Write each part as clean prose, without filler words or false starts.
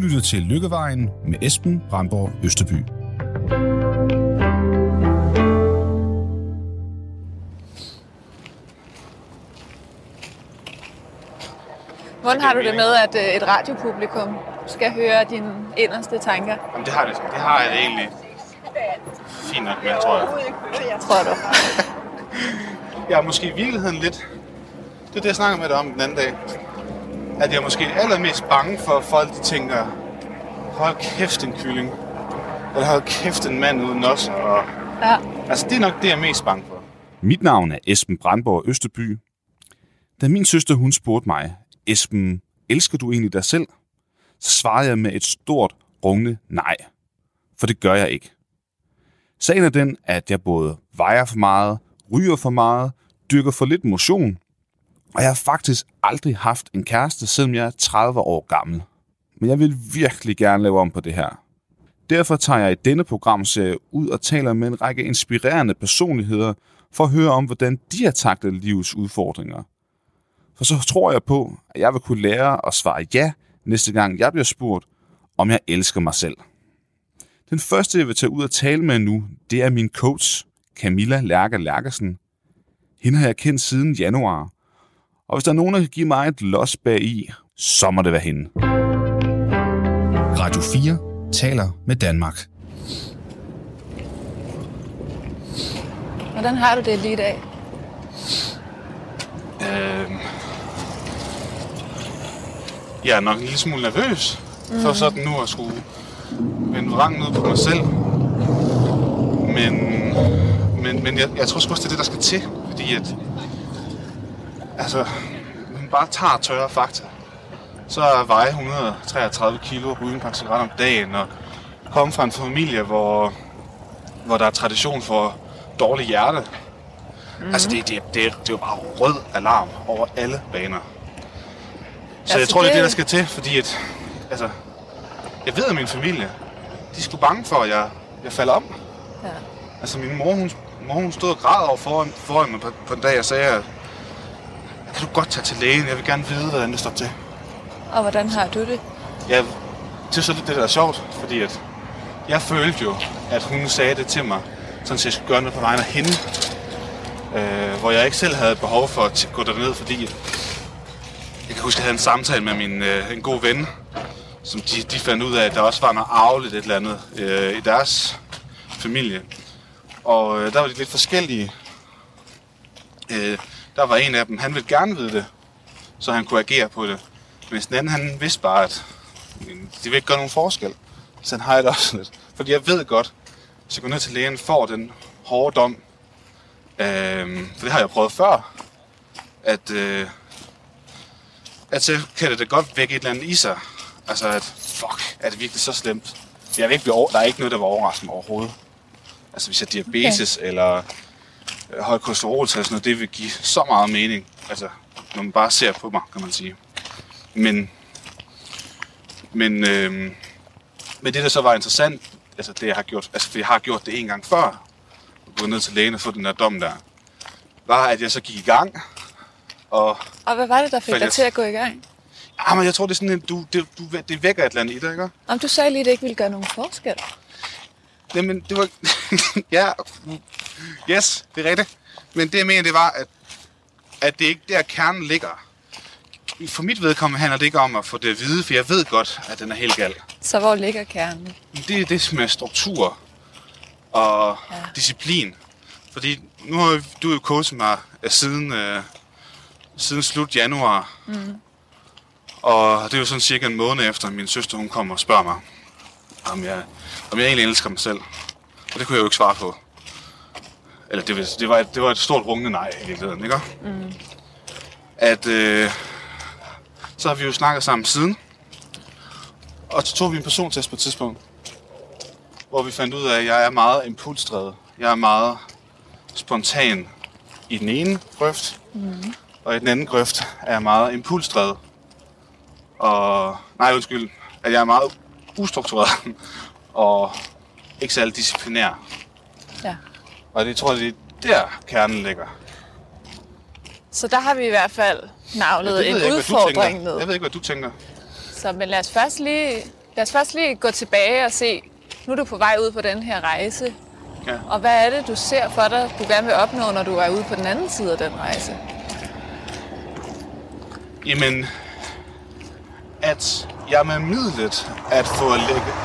lytter til Lykkevejen med Esben Brandborg Østerby. Hvordan har du det med, at et radiopublikum skal høre dine inderste tanker? Jamen, det har jeg egentlig fint nok med, tror jeg. Jeg tror du. Jeg måske i virkeligheden lidt... Det er det, jeg snakker med dig om den anden dag. At jeg måske allermest bange for, at folk de tænker, hold kæft en kylling. Eller hold kæft en mand uden os. Og... Ja. Altså, det er nok det, jeg er mest bange for. Mit navn er Esben Brandborg Østerby. Da min søster, hun spurgte mig, Esben, elsker du egentlig dig selv? Så svarede jeg med et stort, rungende nej. For det gør jeg ikke. Sagen er den, at jeg både vejer for meget, ryger for meget, dyrker for lidt motion, og jeg har faktisk aldrig haft en kæreste, selvom jeg er 30 år gammel. Men jeg vil virkelig gerne lave om på det her. Derfor tager jeg i denne programserie ud og taler med en række inspirerende personligheder for at høre om, hvordan de har taklet livets udfordringer. For så tror jeg på, at jeg vil kunne lære at svare ja, næste gang jeg bliver spurgt, om jeg elsker mig selv. Den første, jeg vil tage ud og tale med nu, det er min coach, Camilla Lærke Lærkersen. Hende har jeg kendt siden januar. Og hvis der er nogen, der kan give mig et los bag i, så må det være hende. Radio 4 taler med Danmark. Hvordan har du det lige i dag? Jeg er nok en lille smule nervøs for sådan nu at skulle vende vrangen ud på mig selv. Men jeg tror sgu også, det er det, der skal til. Fordi at... Altså, man bare tager tørre fakta. Så vejer 133 kilo uden pakke cigaretter om dagen, og kommer fra en familie, hvor der er tradition for dårlig hjerte. Mm-hmm. Altså, det er jo bare rød alarm over alle baner. Så altså, jeg tror, det er det, der skal til, fordi at, altså, jeg ved, at min familie, de skulle bange for, at jeg falder om. Ja. Altså, min mor hun stod og græd over foran mig på en dag, jeg sagde, at kan du godt tage til lægen? Jeg vil gerne vide, hvordan det står til. Og hvordan har du det? Jeg synes lidt, det der er sjovt, fordi at jeg følte jo, at hun sagde det til mig, sådan at jeg skulle gøre noget på vejen af hende. Hvor jeg ikke selv havde behov for at gå derned, fordi jeg kan huske, at jeg havde en samtale med en god ven, som de fandt ud af, at der også var noget arveligt et eller andet i deres familie. Og der var de lidt forskellige... Der var en af dem, han ville gerne vide det, så han kunne agere på det. Men den anden, han vidste bare, at det ville ikke gøre nogen forskel. Så han har jeg det også lidt. Fordi jeg ved godt, hvis jeg går ned til lægen, får den hårde dom. For det har jeg prøvet før. At så kan det da godt vække et eller andet i sig. Altså, at fuck, er det virkelig så slemt? Jeg vil ikke blive der er ikke noget, der var overraskende overhovedet. Altså, hvis jeg har diabetes eller... højt kolesteroltest, og det vil give så meget mening, altså, når man bare ser på mig, kan man sige. Men det, der så var interessant, altså det, jeg har gjort, altså, for jeg har gjort det en gang før, og gået ned til lægen og få den der dom der, var, at jeg så gik i gang, og hvad var det, der fik dig til at gå i gang? Jamen, jeg tror, det er sådan en, det vækker et eller andet i dig, ikke? Om du sagde lige, det ikke ville gøre nogen forskel. Jamen, det var... ja, yes, det er rigtigt. Men det, jeg mener, det var, at det ikke der, kernen ligger. For mit vedkommende handler det ikke om at få det at vide, for jeg ved godt, at den er helt gal. Så hvor ligger kernen? Det er det med struktur og disciplin. Fordi nu har du jo coachet mig siden slut januar. Mm. Og det er jo sådan cirka en måned efter, at min søster hun kommer og spørger mig, om jeg egentlig elsker mig selv. Og det kunne jeg jo ikke svare på. Eller det var et stort rungende nej i virkeligheden, ikke? Mm. Så har vi jo snakket sammen siden. Og så tog vi en persontest på et tidspunkt, hvor vi fandt ud af, at jeg er meget impulsdrevet. Jeg er meget spontan i den ene grøft, og i den anden grøft er jeg meget impulsdrevet. At jeg er meget ustruktureret og ikke særlig disciplinær. Ja. Og det tror jeg, det er der, kernen ligger. Så der har vi i hvert fald navlet en udfordring ned. Jeg ved ikke, hvad du tænker. Så men lad os først lige Lad os først lige gå tilbage og se, nu er du på vej ud på den her rejse. Ja. Og hvad er det, du ser for dig, du gerne vil opnå, når du er ude på den anden side af den rejse? Jamen, at jeg med midlet at få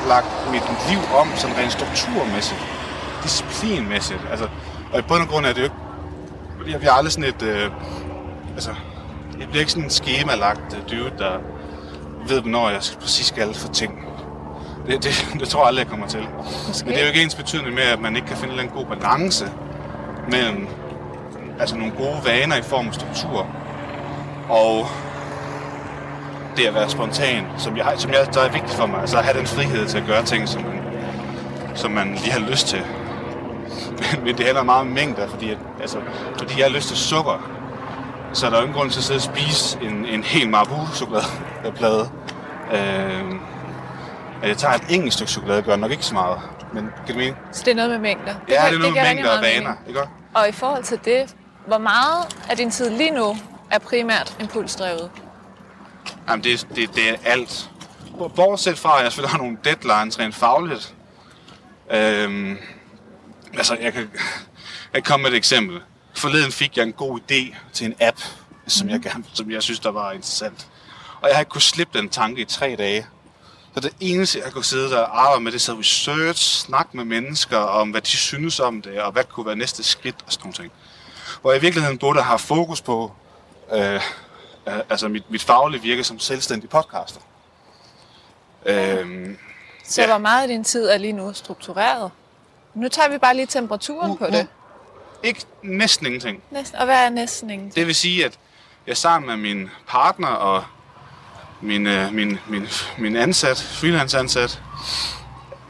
lagt mit liv om sådan rent strukturmæssigt, disciplinmæssigt. Altså, og i bund og grund er det jo ikke, jeg bliver aldrig sådan et, jeg bliver ikke sådan en skemalagt dude, der ved, når jeg præcis skal for ting. Det tror jeg aldrig, jeg kommer til. Måske. Men det er jo ikke ens betydende med, at man ikke kan finde en god balance mellem altså nogle gode vaner i form af struktur og det at være spontan, der er vigtigt for mig. Altså at have den frihed til at gøre ting, som man lige har lyst til. Men det handler meget om mængder, fordi jeg har lyst til sukker, så er der jo ingen grund til at sidde og spise en hel Marabou-chokoladeplade. Jeg tager et enkelt stykke chokolade, gør nok ikke så meget, men kan du mene? Så det er noget med mængder? Ja, det er noget med mængder og vaner, ikke? Og i forhold til det, hvor meget af din tid lige nu er primært impulsdrevet? Jamen, det er alt. Bortset fra, at jeg selvfølgelig har nogle deadlines rent fagligt. Jeg kan komme med et eksempel. Forleden fik jeg en god idé til en app, som jeg synes, der var interessant. Og jeg har ikke kunnet slippe den tanke i 3 dage. Så det eneste, jeg kunne sidde der og arbejde med, det er research, snakke med mennesker om, hvad de synes om det, og hvad kunne være næste skridt og sådan nogle ting. Hvor jeg i virkeligheden både har fokus på mit faglige virke som selvstændig podcaster. Hvor meget af din tid er lige nu struktureret? Nu tager vi bare lige temperaturen på det. Ikke næsten ingenting. Og hvad er næsten ingenting? Det vil sige, at jeg sammen med min partner og min freelance-ansat,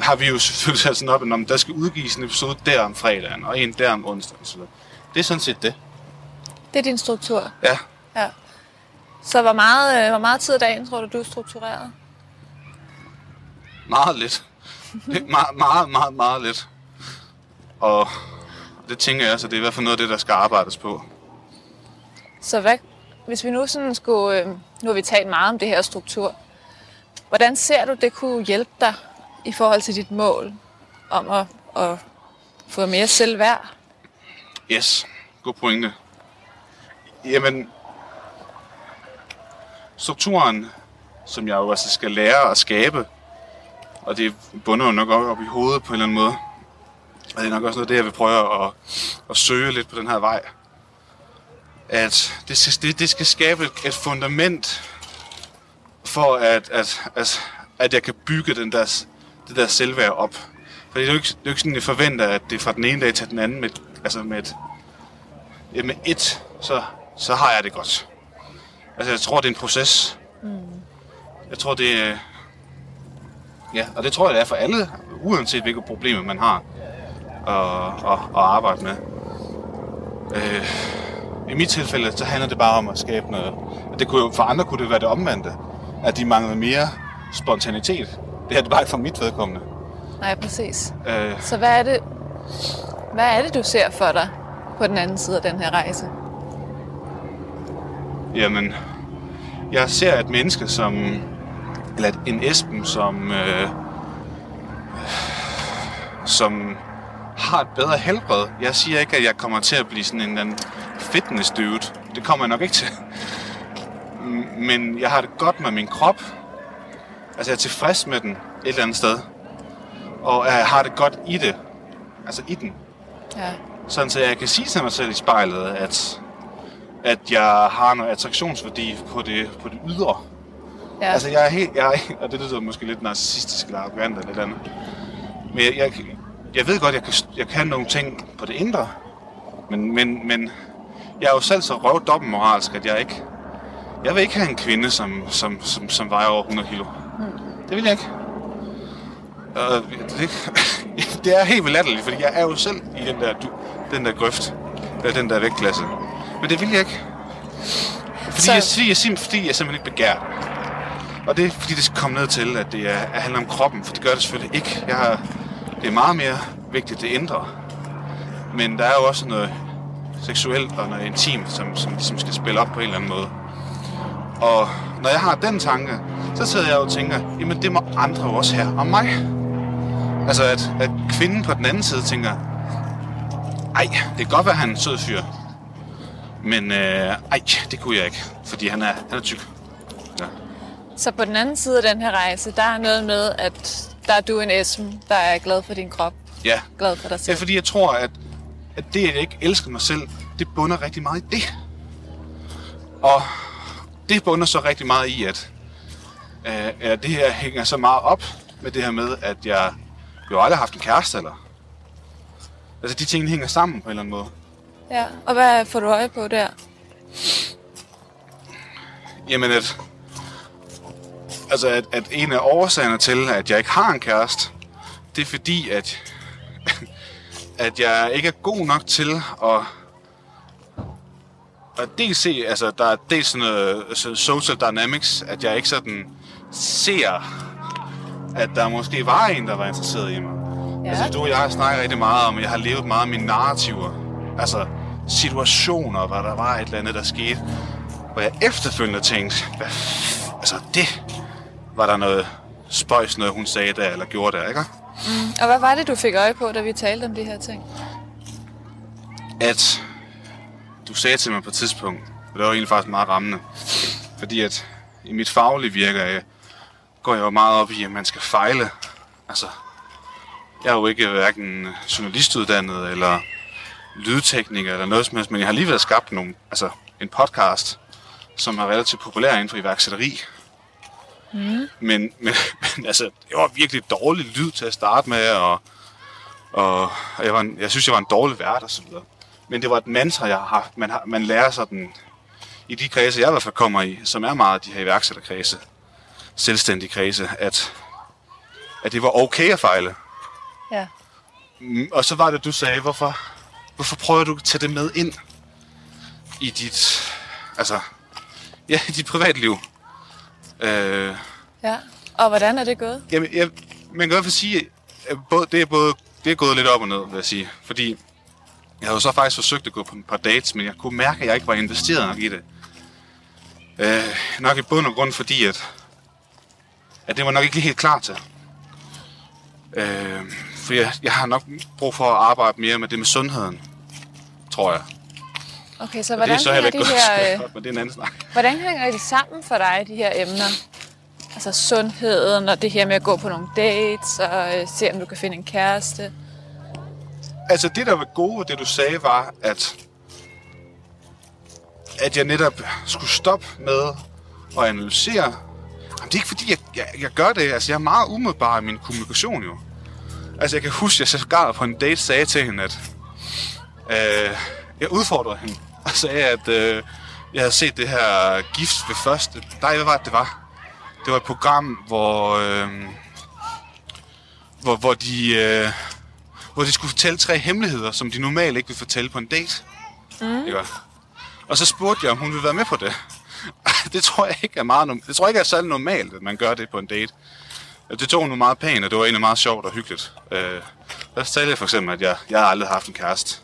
har vi jo selvfølgelig sat sådan op, at der skal udgives en episode der om fredagen, og en der om onsdagen. Det er sådan set det. Det er din struktur? Ja. Så hvor meget tid af dagen, tror du er struktureret? Meget lidt. Meget lidt. Og det tænker jeg, så det er i hvert fald noget af det, der skal arbejdes på. Så hvad? Hvis vi nu sådan skulle, nu har vi talt meget om det her struktur. Hvordan ser du, det kunne hjælpe dig i forhold til dit mål om at få mere selvværd? Yes, god pointe. Jamen, strukturen, som jeg jo altså skal lære at skabe, og det bunder jo nok op i hovedet på en eller anden måde, og det er nok også noget af det, jeg vil prøve at søge lidt på den her vej. At det skal skabe et fundament for, at jeg kan bygge det der selvværd op. For det er jo ikke sådan, jeg forventer, at det fra den ene dag til den anden, så har jeg det godt. Altså, jeg tror, det er en proces. Mm. Jeg tror, det er... Ja, og det tror jeg, det er for alle, uanset hvilke problemer man har at arbejde med. I mit tilfælde, så handler det bare om at skabe noget. For andre kunne det være det omvendte, at de manglede mere spontanitet. Det her er bare ikke for mit vedkommende. Nej, præcis. Så hvad er det, du ser for dig på den anden side af den her rejse? Jamen, jeg ser et menneske eller en Esben, som har et bedre helbred. Jeg siger ikke, at jeg kommer til at blive sådan en eller anden fitness dude. Det kommer jeg nok ikke til. Men jeg har det godt med min krop. Altså, jeg er tilfreds med den et eller andet sted. Og jeg har det godt i det. Altså, i den. Ja. Sådan, så jeg kan sige til mig selv i spejlet, at jeg har noget attraktionsværdi på det ydre. Ja. Altså, jeg er helt... og det lyder måske lidt narcissistisk eller arrogant eller et eller andet. Men jeg ved godt, jeg kan nogle ting på det indre, men jeg er jo selv så røvdobbelmoralsk, at jeg vil ikke have en kvinde, som vejer over 100 kilo. Mm. Det vil jeg ikke. Det er helt vildt, fordi jeg er jo selv i den der grøft, eller den der vægtklasse. Men det vil jeg ikke. Fordi jeg simpelthen ikke begærer. Og det er fordi, det skal komme ned til, at det handler om kroppen, for det gør det selvfølgelig ikke. Det er meget mere vigtigt, det indre. Men der er jo også noget seksuelt og noget intimt, som skal spille op på en eller anden måde. Og når jeg har den tanke, så sidder jeg og tænker, jamen det må andre også have om mig. Altså at kvinden på den anden side tænker, ej, det kan godt være, han er en sød fyr. Men ej, det kunne jeg ikke, fordi han er tyk. Ja. Så på den anden side af den her rejse, der er noget med, at der er du en Esben, der er glad for din krop. Ja. Glad for dig selv. Ja, fordi jeg tror, at det, at jeg ikke elsker mig selv, det bunder rigtig meget i det. Og det bunder så rigtig meget i, at det her hænger så meget op med det her med, at jeg jo aldrig har haft en kæreste, eller... Altså, de ting hænger sammen på en eller anden måde. Ja, og hvad får du øje på der? Jamen, at en af årsagerne til, at jeg ikke har en kæreste, det er fordi, at jeg ikke er god nok til at dels se, altså, der er dels sådan noget social dynamics, at jeg ikke sådan ser, at der måske var en, der var interesseret i mig. Ja. Altså, du og jeg snakker rigtig meget om, at jeg har levet meget af mine narrativer. Altså, situationer, hvor der var et eller andet, der skete, hvor jeg efterfølgende tænkte, altså, det var der noget spøjs, noget hun sagde der, eller gjorde der, ikke? Mm. Og hvad var det, du fik øje på, da vi talte om de her ting? At du sagde til mig på et tidspunkt, og det var egentlig faktisk meget rammende, fordi at i mit faglige virke går jeg jo meget op i, at man skal fejle. Altså, jeg er jo ikke hverken journalistuddannet eller lydtekniker eller noget som helst, men jeg har lige været skabt en podcast, som er relativt populær inden for iværksætteri. Mm. Men altså, det var virkelig dårlig lyd til at starte med, og jeg synes, jeg var en dårlig vært og så videre. Men det var et mantra, jeg har haft. Man lærer sådan, i de kredse, jeg i hvert fald kommer i, som er meget de her iværksætterkredse, selvstændige kredse, at det var okay at fejle. Ja. Og så var det, du sagde, hvorfor prøver du at tage det med ind i dit, altså, ja, i dit privatliv? Ja, og hvordan er det gået? Jamen, man kan godt sige, at det er gået lidt op og ned, vil jeg sige. Fordi jeg havde jo så faktisk forsøgt at gå på et par dates, men jeg kunne mærke, at jeg ikke var investeret nok i det. Nok i bund og grund, fordi at det var nok ikke lige helt klar til. For jeg har nok brug for at arbejde mere med det med sundheden, tror jeg. Okay, så hvordan hænger det sammen for dig, de her emner? Altså sundheden og det her med at gå på nogle dates og se, om du kan finde en kæreste. Altså det, der var gode ved det, du sagde, var, at jeg netop skulle stoppe med at analysere. Jamen, det er ikke fordi, jeg gør det. Altså, jeg er meget umiddelbar i min kommunikation jo. Altså, jeg kan huske, jeg sågar på en date sagde til hende, at jeg udfordrede hende og sagde, at jeg havde set det her gift ved første... Nej, hvad var det, det var? Det var et program, hvor de skulle fortælle 3 hemmeligheder, som de normalt ikke vil fortælle på en date. Mm. Og så spurgte jeg, om hun ville være med på det. Det tror jeg ikke er meget det tror jeg ikke er særlig normalt, at man gør det på en date. Det tog hun meget pænt, og det var egentlig meget sjovt og hyggeligt. Der fortalte jeg for eksempel, at jeg aldrig har haft en kæreste.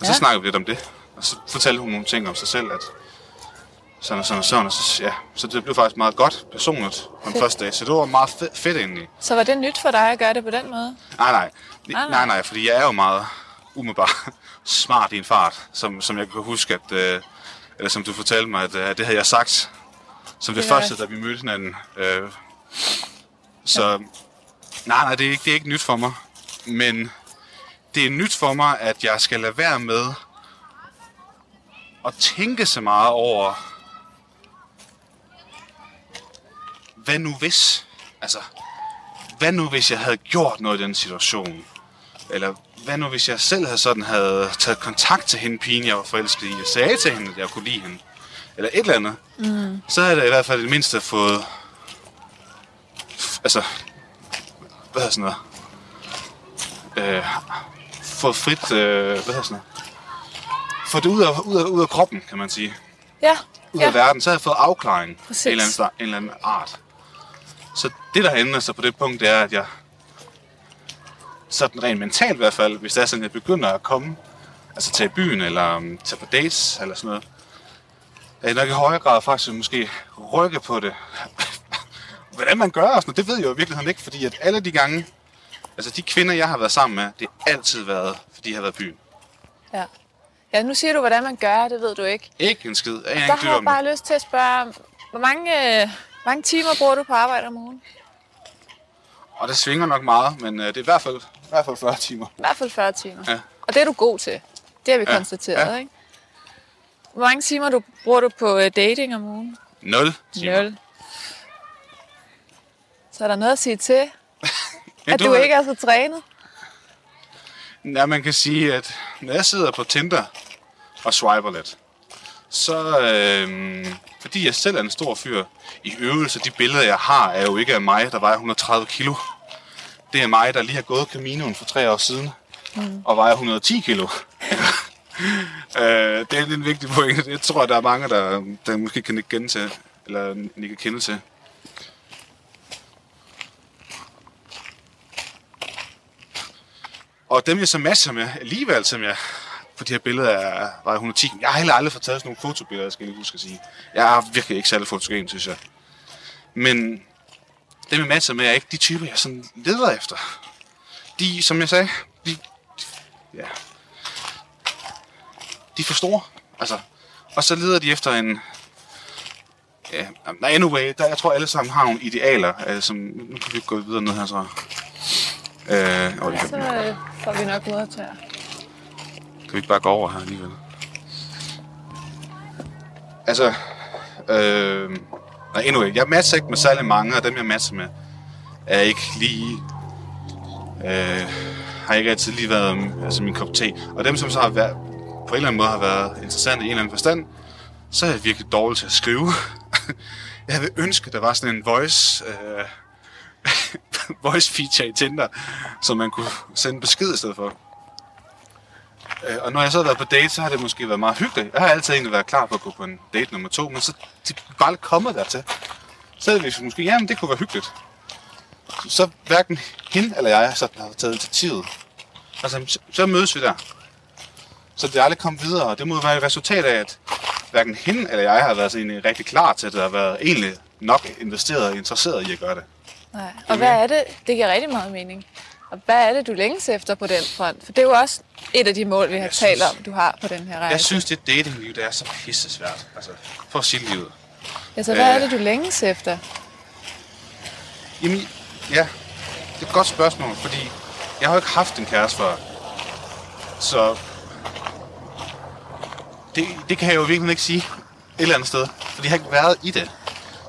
Og så snakkede vi lidt om det. Og så fortalte hun nogle ting om sig selv, at sådan og så, ja. Så det blev faktisk meget godt personligt på den første dag. Så det var meget fedt egentlig. Så var det nyt for dig at gøre det på den måde? Nej, fordi jeg er jo meget umiddelbart smart i en fart, som jeg kan huske, at... eller som du fortalte mig, at det havde jeg sagt som det første, da vi mødte hinanden. Så nej, det er ikke nyt for mig. Men det er nyt for mig, at jeg skal lade være med at tænke så meget over, hvad nu hvis? Altså, hvad nu hvis jeg havde gjort noget i den situation? Eller hvad nu, hvis jeg selv havde taget kontakt til hende, pigen jeg var forelsket i, og sagde til hende, at jeg kunne lide hende, eller et eller andet, så havde jeg i hvert fald det mindste fået, altså, hvad hedder sådan noget, fået frit, hvad hedder sådan noget, fået det ud af kroppen, kan man sige. Ja. Ud af verden, så havde jeg fået afklaring af en eller anden art. Så det, der ændrer sig på det punkt, det er, at jeg sådan rent mentalt i hvert fald, hvis det er sådan, jeg begynder at komme, altså tage i byen, eller tage på dates, eller sådan noget, at jeg nok i højere grad faktisk måske rykke på det, hvordan man gør og sådan noget, det ved jeg jo i virkeligheden ikke, fordi at alle de gange, altså de kvinder, jeg har været sammen med, det har altid været, fordi jeg har været i byen. Ja. Ja, nu siger du, hvordan man gør, det ved du ikke. Ikke en skid. Jeg og der har jeg bare lyst til at spørge, hvor mange timer bruger du på arbejde om ugen? Og det svinger nok meget, men det er i hvert fald 40 timer. I hvert fald 40 timer. Ja. Og det er du god til. Det har vi konstateret, ikke? Hvor mange timer bruger du på dating om ugen? 0 timer. 0. Så er der noget at sige til, ja, at du ikke er så trænet? Ja, man kan sige, at når jeg sidder på Tinder og swiper lidt, så fordi jeg selv er en stor fyr i øvelse, de billeder, jeg har, er jo ikke af mig, der vejer 130 kilo. Det er mig, der lige har gået Caminoen for 3 år siden, og vejer 110 kilo. Det er en vigtig pointe. Jeg tror, der er mange, der måske kan nikke kende til, eller nikke kende til. Og dem, jeg så matcher med, alligevel, som jeg på de her billeder er, var 110. Jeg har heller aldrig fået taget sådan nogle fotobilleder, skal jeg lige huske at sige. Jeg er virkelig ikke særlig fotogen, synes jeg. Men dem, jeg matcher med, er ikke de typer, jeg sådan leder efter. De, som jeg sagde, de er for store. Altså, og så leder de efter en... Ja, anyway, der, jeg tror, alle sammen har nogle idealer, som... Nu kan vi gå videre ned her, så... Så får vi nok modtager. Kan vi ikke bare gå over her alligevel? Altså, endnu ikke. Jeg matcher ikke med særlig mange, og dem jeg matcher med, er ikke lige... har ikke altid lige været altså min kop te. Og dem, som så har været, på en eller anden måde har været interessante i en eller anden forstand, så er jeg virkelig dårlig til at skrive. Jeg vil ønske, der var sådan en voice... voice feature i Tinder, som man kunne sende besked i stedet for. Og når jeg så har været på date, så har det måske været meget hyggeligt. Jeg har altid egentlig været klar på at gå på en date nummer 2, men så det bare kommet dertil. Så havde vi måske, jamen det kunne være hyggeligt. Så hverken hende eller jeg så har taget initiativet. Altså, så mødes vi der. Så det er aldrig kommet videre, og det må være et resultat af, at hverken hende eller jeg har været egentlig rigtig klar til, at der har været egentlig nok investeret og interesseret i at gøre det. Nej. Og hvad er det? Det giver rigtig meget mening. Og hvad er det, du længes efter på den front? For det er jo også et af de mål, vi har talt om, du har på den her rejse. Jeg synes, det datingliv, det er så pissesvært. Altså, for sit liv. Altså, hvad er det, du længes efter? Jamen, ja. Det er et godt spørgsmål, fordi jeg har jo ikke haft en kæreste før. Så det kan jeg jo virkelig ikke sige et eller andet sted. Fordi jeg har ikke været i det.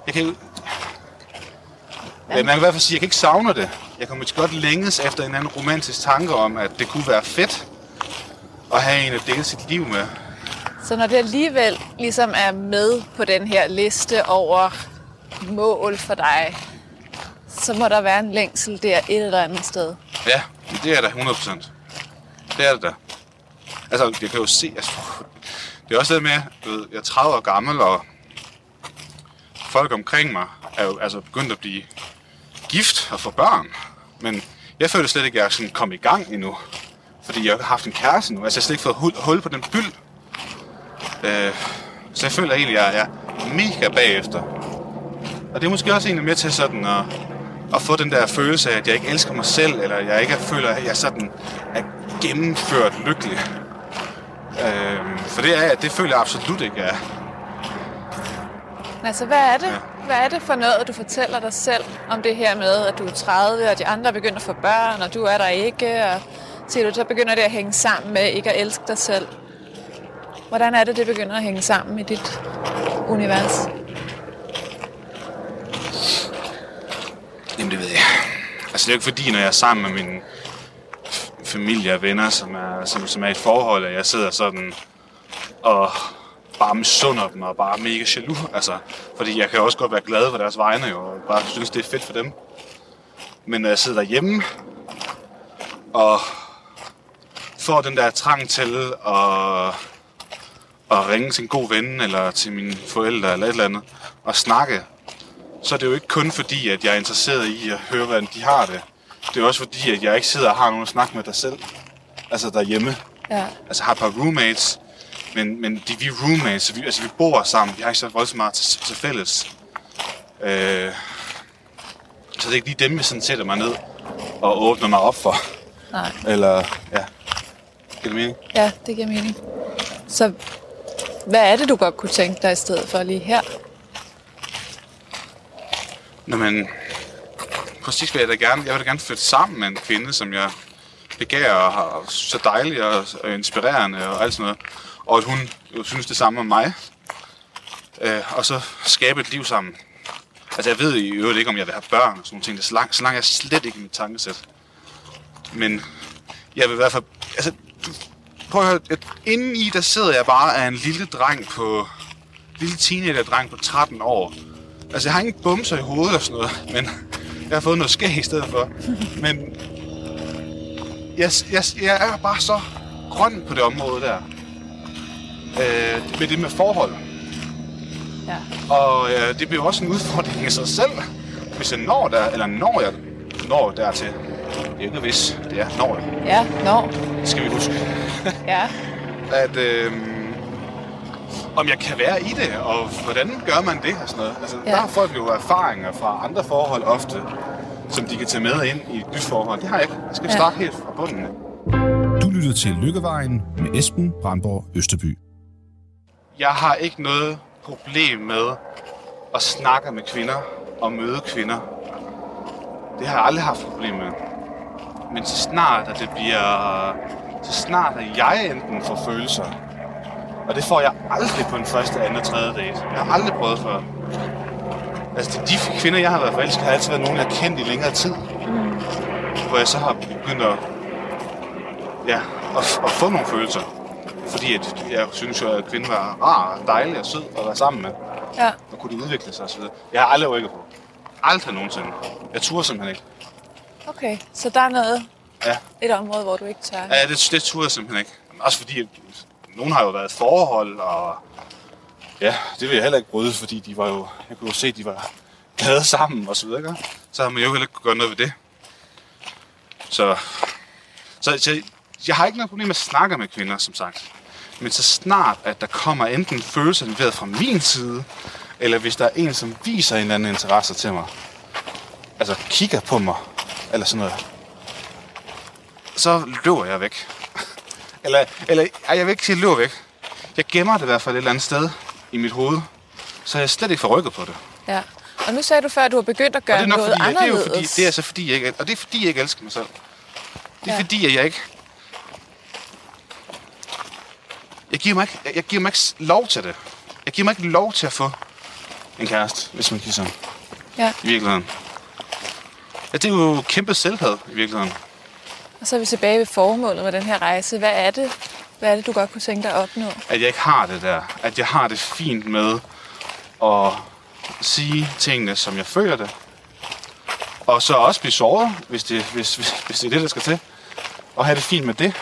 Jeg kan jo... Men man kan i hvert fald sige, at jeg kan ikke savne det. Jeg kommer godt længes efter en anden romantisk tanke om, at det kunne være fedt at have en at dele sit liv med. Så når det alligevel ligesom er med på den her liste over mål for dig, så må der være en længsel der et eller andet sted. Ja, det er der 100%. Det er det der. Altså, jeg kan jo se... Altså, det er også det med, at jeg er 30 år gammel, og folk omkring mig er jo altså begyndt at blive gift og få børn. Men jeg føler slet ikke, at jeg er sådan kommet i gang endnu. Fordi jeg har haft en kæreste nu. Altså jeg har slet ikke fået hul på den byld. Så jeg føler egentlig, at jeg er mega bagefter. Og det er måske også egentlig mere til sådan at få den der følelse af, at jeg ikke elsker mig selv. Eller jeg ikke føler, at jeg sådan er gennemført lykkelig. For det føler jeg absolut ikke, jeg er. Altså, hvad er det? Ja. Hvad er det for noget, du fortæller dig selv om det her med, at du er 30, og de andre begynder at få børn, og du er der ikke, og siger du, så begynder det at hænge sammen med ikke at elske dig selv. Hvordan er det, det begynder at hænge sammen i dit univers? Jamen, det ved jeg. Altså, det er jo ikke fordi, når jeg er sammen med min familie og venner, som er i et forhold, at jeg sidder sådan og... bare misunder dem og bare mega jaloux, altså, fordi jeg kan også godt være glad for deres vegne jo, og bare synes, det er fedt for dem. Men når jeg sidder derhjemme og får den der trang til at ringe til en god ven eller til mine forældre eller et eller andet og snakke, så er det jo ikke kun fordi, at jeg er interesseret i at høre, hvordan de har det. Det er også fordi, at jeg ikke sidder og har nogen at snakke med dig selv, altså derhjemme. Ja. Altså har et par roommates, men vi er roommates, vi bor sammen, vi har ikke så voldsomt meget til fælles. så det er ikke lige dem, jeg sådan sætter mig ned og åbner mig op for. Nej. Eller, ja. Giver det mening? Ja, det giver mening. Så hvad er det, du godt kunne tænke dig i stedet for lige her? Nå, men præcis vil jeg da gerne. Jeg vil da gerne flytte sammen med en kvinde, som jeg begærer og har så dejlig og inspirerende og alt sådan noget. Og at hun synes det samme om mig. Og så skabe et liv sammen. Altså jeg ved i øvrigt ikke, om jeg vil have børn og sådan nogle ting. Så langt er jeg slet ikke i mit tankesæt. Men jeg vil i hvert fald... Altså, prøv at høre, inden i der sidder jeg bare af en lille dreng på... Lille teenager-dreng på 13 år. Altså jeg har ingen bumser i hovedet og sådan noget, men jeg har fået noget skæg i stedet for. Men jeg er bare så grøn på det område der. Med det med forhold. Ja. Og det bliver også en udfordring i sig selv, hvis jeg når der, eller når dertil. Det er ikke hvis, det er når jeg. Ja, når. Det skal vi huske. Ja. At om jeg kan være i det, og hvordan gør man det og sådan noget. Altså, ja. Der har folk jo erfaringer fra andre forhold ofte, som de kan tage med ind i et nyt forhold. Det har jeg ikke. Jeg skal starte helt fra bunden. Du lytter til Lykkevejen med Esben Brandborg Østerby. Jeg har ikke noget problem med at snakke med kvinder og møde kvinder. Det har jeg aldrig haft problem med. Men så snart jeg enten får følelser, og det får jeg aldrig på en første, anden og tredje date. Jeg har aldrig prøvet før. Altså de kvinder, jeg har været forelsket, har altid været nogen, jeg har kendt i længere tid. Hvor jeg så har begyndt at få nogle følelser. Fordi jeg synes jo, at kvinden var rar og dejlig og sød at være sammen med. Ja. Og kunne de udvikle sig og så videre. Jeg har aldrig rykket på. Aldrig nogensinde. Jeg turde simpelthen ikke. Okay, så der er noget. Ja. Et område, hvor du ikke tør. Ja, det turde jeg simpelthen ikke. Også fordi... Nogle har jo været forhold, og ja, det vil jeg heller ikke bryde, fordi de var jo, jeg kunne jo se, at de var glade sammen og så videre. Så har man jo heller ikke gøre noget ved det. Så jeg har ikke noget problem med at snakke med kvinder, som sagt. Men så snart, at der kommer enten følelser leveret fra min side, eller hvis der er en, som viser en eller anden interesse til mig, altså kigger på mig, eller sådan noget, så løber jeg væk. Eller jeg vil ikke sige, at jeg løber væk. Jeg gemmer det i hvert fald et eller andet sted i mit hoved, så jeg slet ikke får rykket på det. Ja, og nu sagde du før, at du har begyndt at gøre noget anderledes. Og det er fordi, jeg ikke elsker mig selv. Det er fordi, at jeg ikke... Jeg giver mig ikke lov til det. Jeg giver mig ikke lov til at få en kæreste, hvis man kan sige sådan. Ja. I virkeligheden. Ja, det er jo kæmpe selvhed i virkeligheden. Og så er vi tilbage ved formålet med den her rejse. Hvad er det, du godt kunne tænke dig at opnå? At jeg ikke har det der. At jeg har det fint med at sige tingene, som jeg føler det. Og så også blive såret, hvis det er det, der skal til. Og have det fint med det.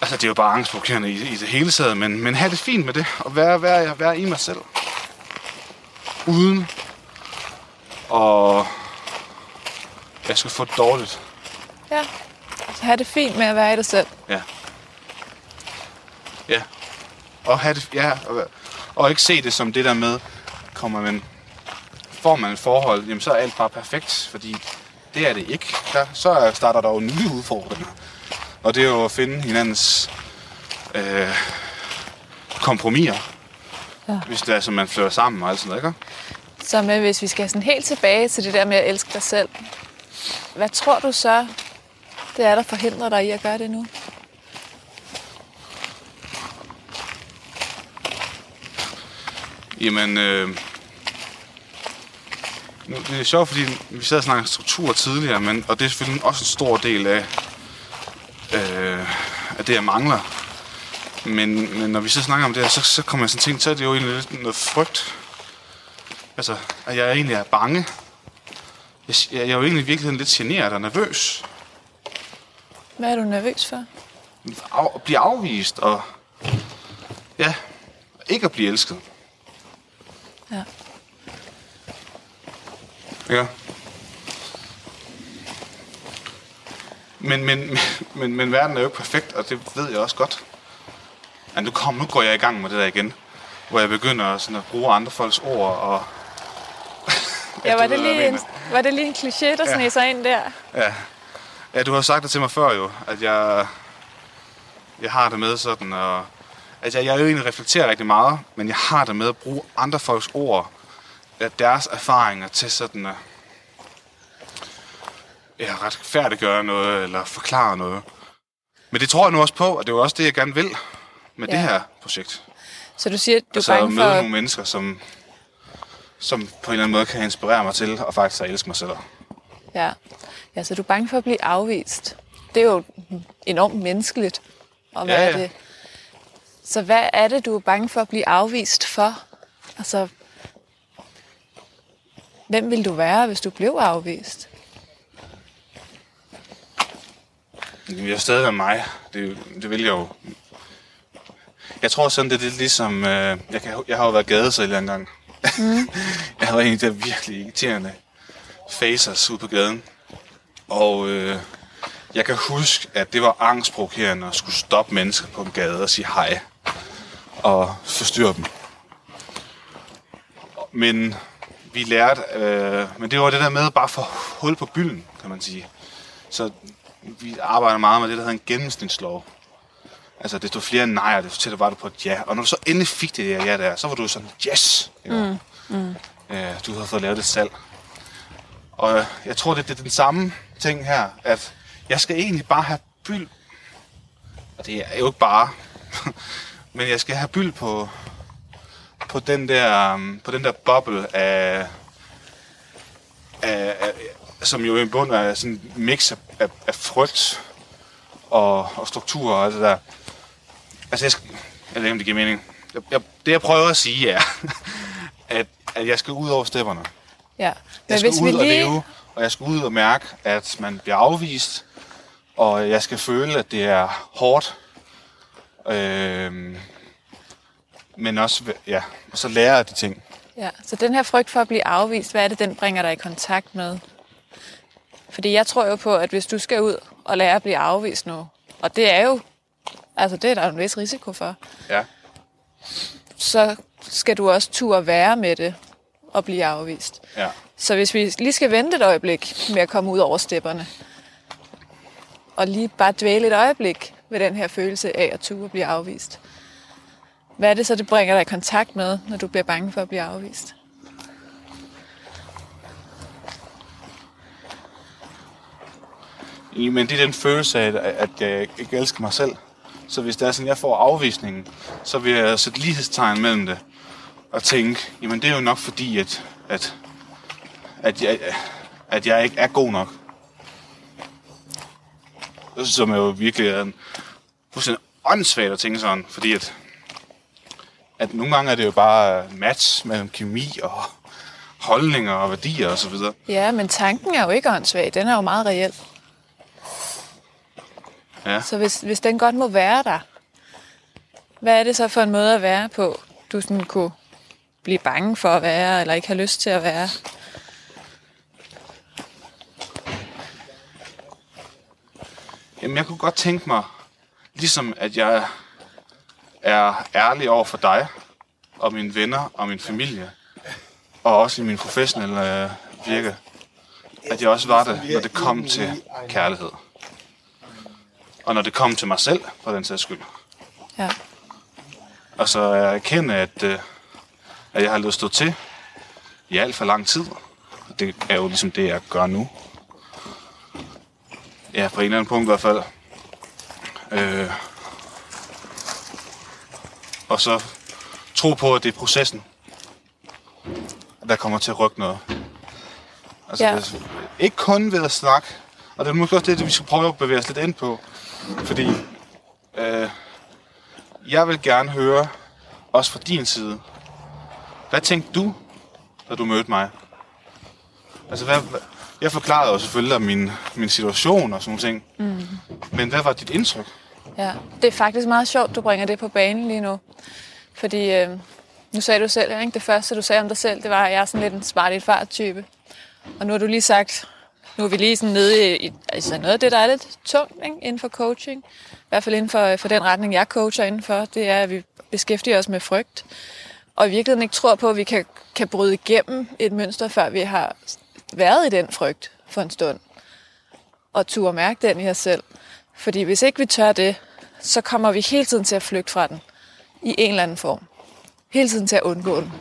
Altså, det er jo bare angstprovokerende i det hele taget, men have det fint med det. Og være i mig selv. Uden at jeg skal få det dårligt. Ja, så have det fint med at være i dig selv. Ja. Ja. Og have det, og ikke se det som det der med, får man et forhold, jamen så er alt bare perfekt, fordi det er det ikke. Så starter der jo nye udfordringer. Og det er jo at finde hinandens kompromiser, hvis det er, som man flytter sammen og alt sådan noget, ikke? Så med, hvis vi skal sådan helt tilbage til det der med at elske dig selv, hvad tror du så... Det er der forhindrer dig i at gøre det nu. Jamen, det er sjovt, fordi vi sad og snakkede struktur tidligere, og det er selvfølgelig også en stor del af det, jeg mangler. Men når vi så snakker om det her, så kommer jeg sådan ting til, at det er jo egentlig lidt noget frygt. Altså, at jeg egentlig er bange. Jeg er jo egentlig i virkeligheden lidt generet og nervøs. Hvad er du nervøs for? At blive afvist og ikke at blive elsket. Ja. Ja. Men verden er jo ikke perfekt, og det ved jeg også godt. Men nu går jeg i gang med det der igen, hvor jeg begynder sådan at bruge andre folks ord og. Ja, var det lige Var det lige en kliché, der sneg sig ind der? Ja. Ja, du har sagt det til mig før jo, at jeg har det med sådan, og at jeg jo egentlig reflekterer rigtig meget, men jeg har det med at bruge andre folks ord, deres erfaringer til sådan at retfærdiggøre noget, eller forklare noget. Men det tror jeg nu også på, og det er jo også det, jeg gerne vil med det her projekt. Så du siger, at du er bange for... at møde nogle mennesker, som på en eller anden måde kan inspirere mig til, og faktisk at elske mig selv. Ja, så du er bange for at blive afvist. Det er jo enormt menneskeligt. Og hvad er det? Så hvad er det, du er bange for at blive afvist for? Altså, hvem ville du være, hvis du blev afvist? Jeg vil jo stadig være mig. Det vil jeg jo. Jeg tror sådan, det er lidt ligesom... jeg har jo været gadesælger en eller anden gang. Jeg havde egentlig der virkelig irriterende facers ude på gaden. Og jeg kan huske, at det var angstprovokerende at skulle stoppe mennesker på en gade og sige hej. Og forstyrre dem. Men vi lærte... men det var det der med bare for hul på bylden, kan man sige. Så... vi arbejder meget med det, der hedder en gennemsnitslov. Altså, desto flere nejer, desto tættere var du på et ja. Og når du så endelig fik det ja der, så var du sådan, yes! Du havde fået lavet et salg. Og jeg tror, det er den samme ting her, at jeg skal egentlig bare have byld. Og det er jo ikke bare. Men jeg skal have byld på den der boble af som jo i bund er sådan en mix af frygt og strukturer og alt det der. Altså, jeg ved ikke, om det giver mening. Det, jeg prøver at sige, er, at jeg skal ud over stepperne. Ja. Jeg skal ud og leve, og jeg skal ud og mærke, at man bliver afvist, og jeg skal føle, at det er hårdt. Men også, og så lærer jeg de ting. Ja, så den her frygt for at blive afvist, hvad er det, den bringer dig i kontakt med? Fordi jeg tror jo på, at hvis du skal ud og lære at blive afvist nu, og det er jo, altså det er der jo en vis risiko for, så skal du også turde være med det og blive afvist. Ja. Så hvis vi lige skal vente et øjeblik med at komme ud over stepperne, og lige bare dvæle et øjeblik ved den her følelse af at turde blive afvist, hvad er det så, det bringer dig i kontakt med, når du bliver bange for at blive afvist? Men det er den følelse af, at jeg ikke elsker mig selv. Så hvis det er sådan, jeg får afvisningen, så vil jeg sætte lighedstegn mellem det. Og tænke, jamen det er jo nok fordi, at jeg ikke er god nok. Som jo virkelig er fuldstændig åndssvagt at tænke sådan. Fordi at nogle gange er det jo bare match mellem kemi og holdninger og værdier osv. Ja, men tanken er jo ikke åndssvag. Den er jo meget reel. Ja. Så hvis den godt må være der, hvad er det så for en måde at være på, du sådan kunne blive bange for at være, eller ikke have lyst til at være? Jamen, jeg kunne godt tænke mig, ligesom at jeg er ærlig over for dig, og mine venner, og min familie, og også i min professionelle virke, at jeg også var det, når det kom til kærlighed. Og når det kom til mig selv, for den sags skyld. Ja. Og så jeg erkende, at jeg har ladet stå til i alt for lang tid. Det er jo ligesom det, jeg gør nu. Ja, på en eller anden punkt i hvert fald. Og så tro på, at det er processen, der kommer til at rykke noget. Altså, ikke kun ved at snakke. Og det er måske også det, vi skal prøve at bevæge os lidt ind på. Fordi jeg vil gerne høre, også fra din side, hvad tænkte du, da du mødte mig? Altså, jeg forklarede jo selvfølgelig om min situation og sådan nogle ting. Men hvad var dit indtryk? Ja, det er faktisk meget sjovt, du bringer det på banen lige nu. Fordi, nu sagde du selv, ikke? Det første, du sagde om dig selv, det var, at jeg er sådan lidt en smart i et fart-type. Og nu har du lige sagt... Nu er vi lige sådan nede i altså noget af det, der er lidt tungt, ikke, inden for coaching. I hvert fald inden for den retning, jeg coacher inden for. Det er, at vi beskæftiger os med frygt. Og i virkeligheden ikke tror på, at vi kan bryde igennem et mønster, før vi har været i den frygt for en stund, og turde mærke den i os selv. Fordi hvis ikke vi tør det, så kommer vi hele tiden til at flygte fra den, i en eller anden form. Hele tiden til at undgå den.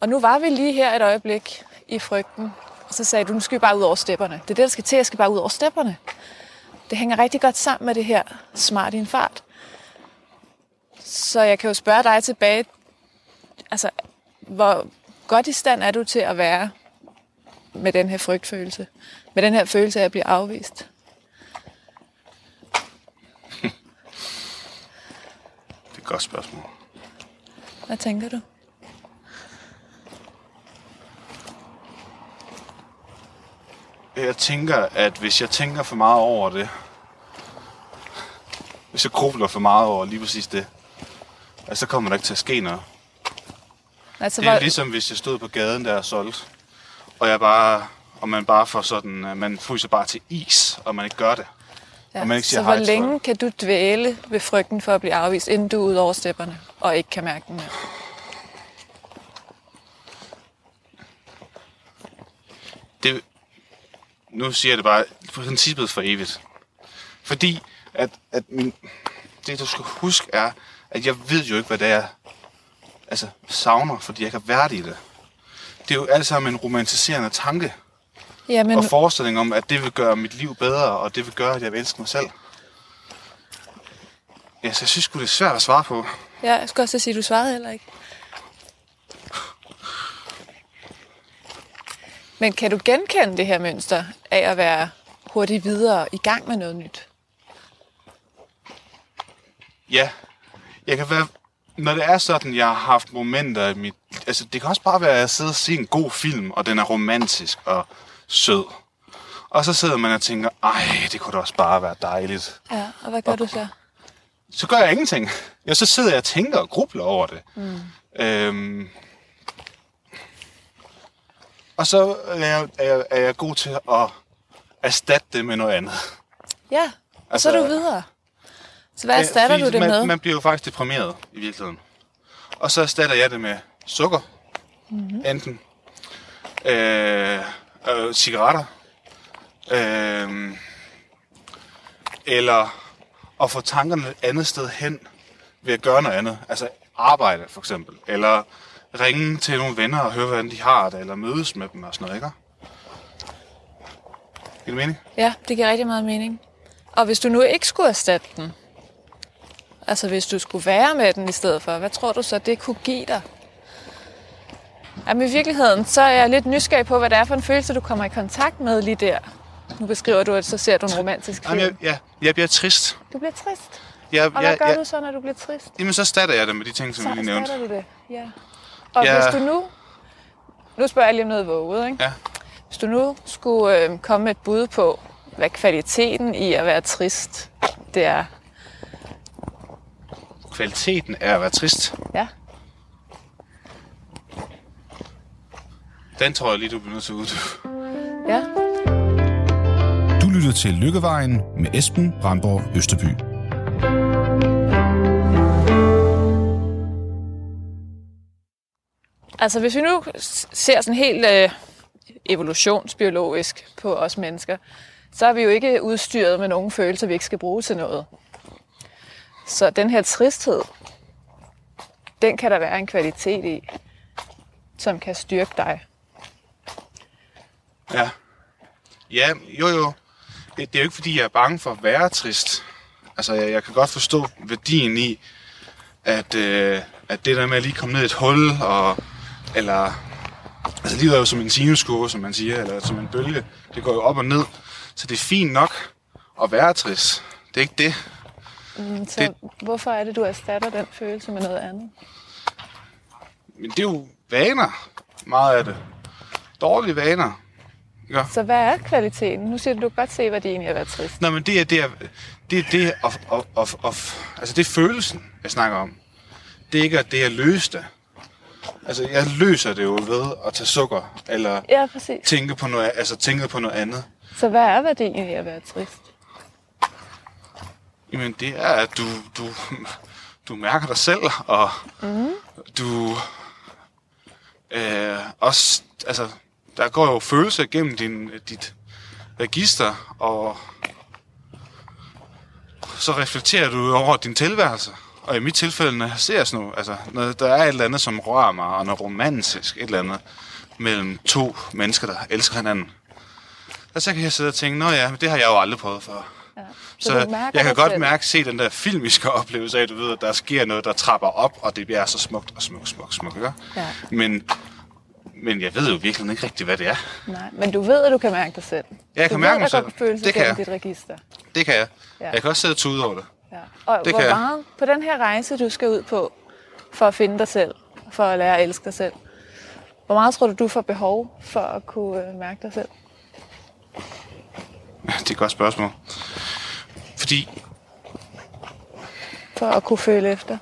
Og nu var vi lige her et øjeblik i frygten, og så sagde du, nu skal vi bare ud over stepperne. Det er det, der skal til, jeg skal bare ud over stepperne. Det hænger rigtig godt sammen med det her smart i en fart. Så jeg kan jo spørge dig tilbage, altså, hvor godt i stand er du til at være med den her frygtfølelse? Med den her følelse af at blive afvist? Det er et godt spørgsmål. Hvad tænker du? Jeg tænker, at hvis jeg tænker for meget over det, hvis jeg grubler for meget over lige præcis det, så kommer der ikke til at ske noget. Altså, det er ligesom, hvis jeg stod på gaden der og solgte, og jeg bare, og man bare får sådan, man fryser bare til is, og man ikke gør det. Ja, og man ikke siger så hej. Hvor længe kan du dvæle ved frygten for at blive afvist, inden du er ude over stepperne, og ikke kan mærke den mere? Nu siger jeg det bare på princippet for evigt. Fordi at det, du skal huske, er, at jeg ved jo ikke, hvad det er, altså savner, fordi jeg kan være i det. Det er jo alt sammen en romantiserende tanke. Jamen, og forestilling om, at det vil gøre mit liv bedre, og det vil gøre, at jeg vil elske mig selv. Ja, så jeg synes det er svært at svare på. Ja, jeg skulle også sige, at du svarede heller ikke. Men kan du genkende det her mønster af at være hurtigt videre i gang med noget nyt? Ja, jeg kan være. Når det er sådan, jeg har haft momenter i mit... Altså, det kan også bare være, at jeg sidder og ser en god film, og den er romantisk og sød. Og så sidder man og tænker, ej, det kunne da også bare være dejligt. Ja, og hvad gør du så? Så gør jeg ingenting. Ja, så sidder jeg og tænker og grubler over det. Mm. Og så er jeg god til at erstatte det med noget andet. Ja, altså, så er du videre. Så hvad erstatter du det med? Man bliver jo faktisk deprimeret i virkeligheden. Og så erstatter jeg det med sukker, enten cigaretter, eller at få tankerne et andet sted hen ved at gøre noget andet. Altså arbejde for eksempel, eller ringe til nogle venner og høre, hvordan de har det, eller mødes med dem og sådan noget, ikke? Giver det mening? Ja, det giver rigtig meget mening. Og hvis du nu ikke skulle erstatte den, altså hvis du skulle være med den i stedet for, hvad tror du så, det kunne give dig? Jamen i virkeligheden, så er jeg lidt nysgerrig på, hvad det er for en følelse, du kommer i kontakt med lige der. Nu beskriver du, at så ser du en romantisk film. Jamen, jeg bliver trist. Du bliver trist? Og hvad gør du så, når du bliver trist? Jamen så erstatter jeg det med de ting, som vi lige nævnte. Så erstatter du det, ja. Og hvis du nu spørger jeg lige om noget våget, ikke? Ja. Hvis du nu skulle komme med et bud på, hvad kvaliteten i at være trist, det er? Kvaliteten af at være trist? Ja. Den tror jeg lige, du bliver nødt til at uddybe. Ja. Du lytter til Lykkevejen med Esben Brandborg Østerby. Altså, hvis vi nu ser sådan helt evolutionsbiologisk på os mennesker, så er vi jo ikke udstyret med nogen følelser, vi ikke skal bruge til noget. Så den her tristhed, den kan der være en kvalitet i, som kan styrke dig. Ja. Ja, jo. Det er jo ikke, fordi jeg er bange for at være trist. Altså, jeg kan godt forstå værdien i, at det der med at lige komme ned i et hul, eller... Altså, livet er jo som en sinuskurve, som man siger, eller som en bølge. Det går jo op og ned. Så det er fint nok at være trist. Det er ikke det. Hvorfor er det, du erstatter den følelse med noget andet? Men det er jo vaner. Meget af det. Dårlige vaner. Ja. Så hvad er kvaliteten? Nu siger du godt se, hvad det egentlig er at være trist. Nej, men det er følelsen, jeg snakker om. Det er ikke at det, jeg løste. Altså, jeg løser det jo ved at tage sukker, eller tænke på noget andet. Så hvad er værdien i at være trist? Jamen, det er, at du mærker dig selv, og du også, altså, der går jo følelser gennem dit register, og så reflekterer du over din tilværelse. Og i mit tilfælde, når jeg ser sådan noget, altså, når der er et eller andet, som rører mig, og noget romantisk, et eller andet, mellem to mennesker, der elsker hinanden, der så kan jeg sidde og tænke, nå ja, det har jeg jo aldrig prøvet før. Ja. Så jeg kan godt mærke den der filmiske oplevelse af, du ved, at der sker noget, der trapper op, og det bliver så smukt, ikke? Ja. Men jeg ved jo virkelig ikke rigtigt, hvad det er. Nej, men du ved, at du kan mærke dig selv. Ja, jeg kan mærke mig selv. Det kan jeg. Dit register. Det kan jeg. Ja. Jeg kan også sidde og tude over det. Ja. Og det hvor meget på den her rejse, du skal ud på, for at finde dig selv, for at lære at elske dig selv, hvor meget tror du får behov for at kunne mærke dig selv? Det er et godt spørgsmål. For at kunne føle efter.